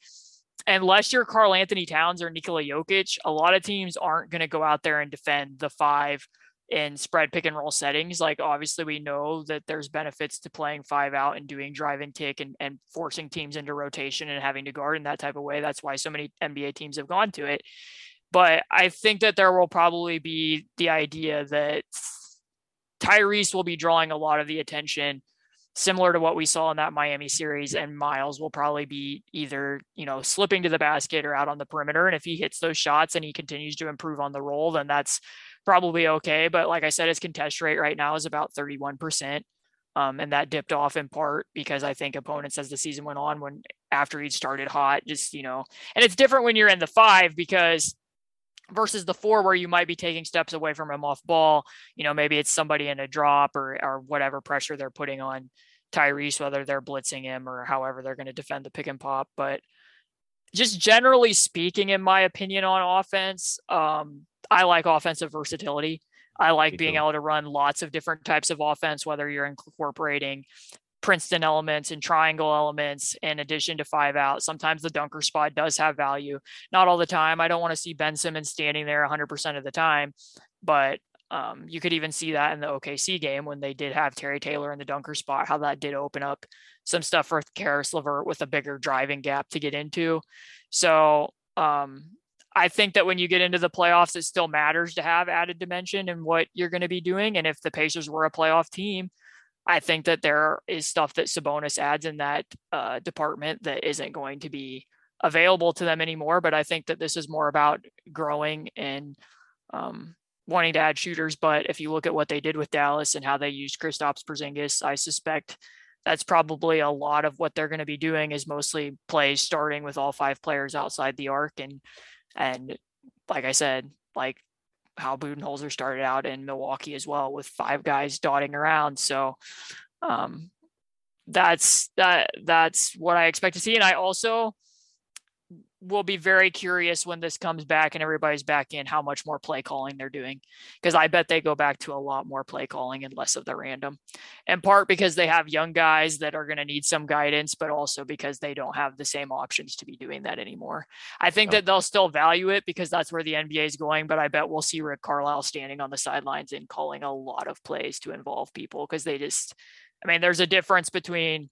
unless you're Karl Anthony Towns or Nikola Jokic, a lot of teams aren't going to go out there and defend the five in spread pick and roll settings. Like, obviously we know that there's benefits to playing five out and doing drive and kick and, and forcing teams into rotation and having to guard in that type of way. That's why so many N B A teams have gone to it. But I think that there will probably be the idea that Tyrese will be drawing a lot of the attention, similar to what we saw in that Miami series, and Miles will probably be either, you know, slipping to the basket or out on the perimeter. And if he hits those shots and he continues to improve on the roll, then that's probably okay. But like I said, his contest rate right now is about thirty-one percent. Um, and that dipped off in part because I think opponents, as the season went on, when after he started hot, just, you know, and it's different when you're in the five because versus the four where you might be taking steps away from him off ball, you know, maybe it's somebody in a drop or, or whatever pressure they're putting on Tyrese, whether they're blitzing him or however they're going to defend the pick and pop. But just generally speaking, in my opinion on offense, um, I like offensive versatility. I like being able to run lots of different types of offense, whether you're incorporating Princeton elements and triangle elements in addition to five out. Sometimes the dunker spot does have value. Not all the time. I don't want to see Ben Simmons standing there one hundred percent of the time, but um, you could even see that in the O K C game when they did have Terry Taylor in the dunker spot, how that did open up some stuff for Caris LeVert with a bigger driving gap to get into. So, um, I think that when you get into the playoffs, it still matters to have added dimension in what you're going to be doing. And if the Pacers were a playoff team, I think that there is stuff that Sabonis adds in that uh, department that isn't going to be available to them anymore. But I think that this is more about growing and um, wanting to add shooters. But if you look at what they did with Dallas and how they used Kristaps Porzingis, I suspect that's probably a lot of what they're going to be doing is mostly plays starting with all five players outside the arc. And And like I said, like how Budenholzer started out in Milwaukee as well with five guys dotting around. So um, that's that. That's what I expect to see. And I also will be very curious when this comes back and everybody's back in how much more play calling they're doing, because I bet they go back to a lot more play calling and less of the random, in part because they have young guys that are going to need some guidance, but also because they don't have the same options to be doing that anymore. I think that they'll still value it because that's where the N B A is going, but I bet we'll see Rick Carlisle standing on the sidelines and calling a lot of plays to involve people, because they just, I mean, there's a difference between,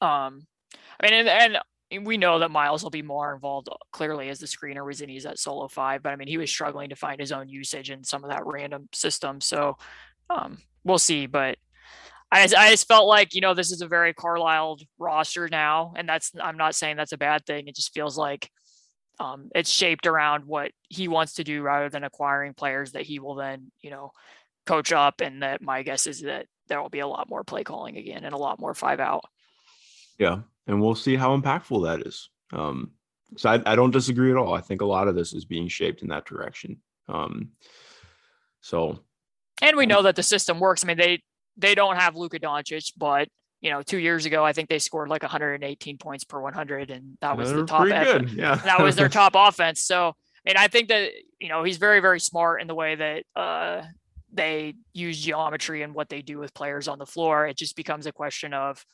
um, I mean, and, and we know that Miles will be more involved clearly as the screener was in, he's at solo five, but I mean, he was struggling to find his own usage in some of that random system. So um, we'll see, but I, I just felt like, you know, this is a very Carlisle roster now. And that's, I'm not saying that's a bad thing. It just feels like um, it's shaped around what he wants to do rather than acquiring players that he will then, you know, coach up. And that my guess is that there will be a lot more play calling again and a lot more five out. Yeah. And we'll see how impactful that is. Um, so I, I don't disagree at all. I think a lot of this is being shaped in that direction. Um, so, and we know that the system works. I mean, they they don't have Luka Doncic, but you know, two years ago, I think they scored like one hundred eighteen points per one hundred, and that was the top. Good. Yeah, that was their top offense. So, and I think that, you know, he's very very smart in the way that uh, they use geometry and what they do with players on the floor. It just becomes a question of.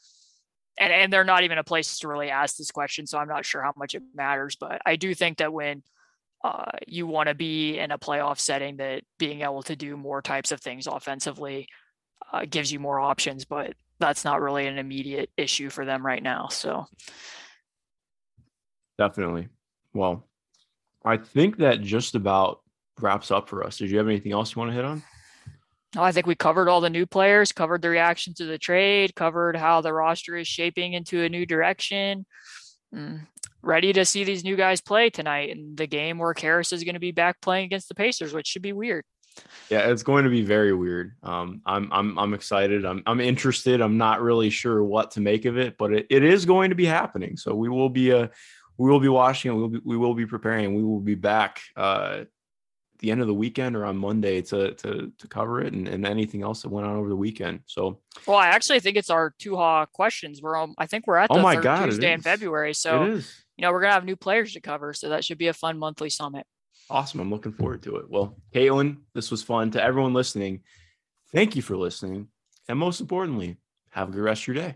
And, and they're not even a place to really ask this question, so I'm not sure how much it matters. But I do think that when uh, you want to be in a playoff setting, that being able to do more types of things offensively uh, gives you more options. But that's not really an immediate issue for them right now. So definitely. Well, I think that just about wraps up for us. Did you have anything else you want to hit on? Oh, I think we covered all the new players, covered the reaction to the trade, covered how the roster is shaping into a new direction. Mm. Ready to see these new guys play tonight in the game where Caris is going to be back playing against the Pacers, which should be weird. Yeah, it's going to be very weird. Um, I'm I'm I'm excited. I'm I'm interested. I'm not really sure what to make of it, but it, it is going to be happening. So we will be uh we will be watching it. We'll be we will be preparing. We will be back uh the end of the weekend or on Monday to to to cover it and, and anything else that went on over the weekend. So, well, I actually think it's our Tuha questions. We're on, I think we're at the oh my third God, Tuesday in February. So, you know, we're going to have new players to cover. So that should be a fun monthly summit. Awesome. I'm looking forward to it. Well, Caitlin, this was fun. To everyone listening, thank you for listening. And most importantly, have a good rest of your day.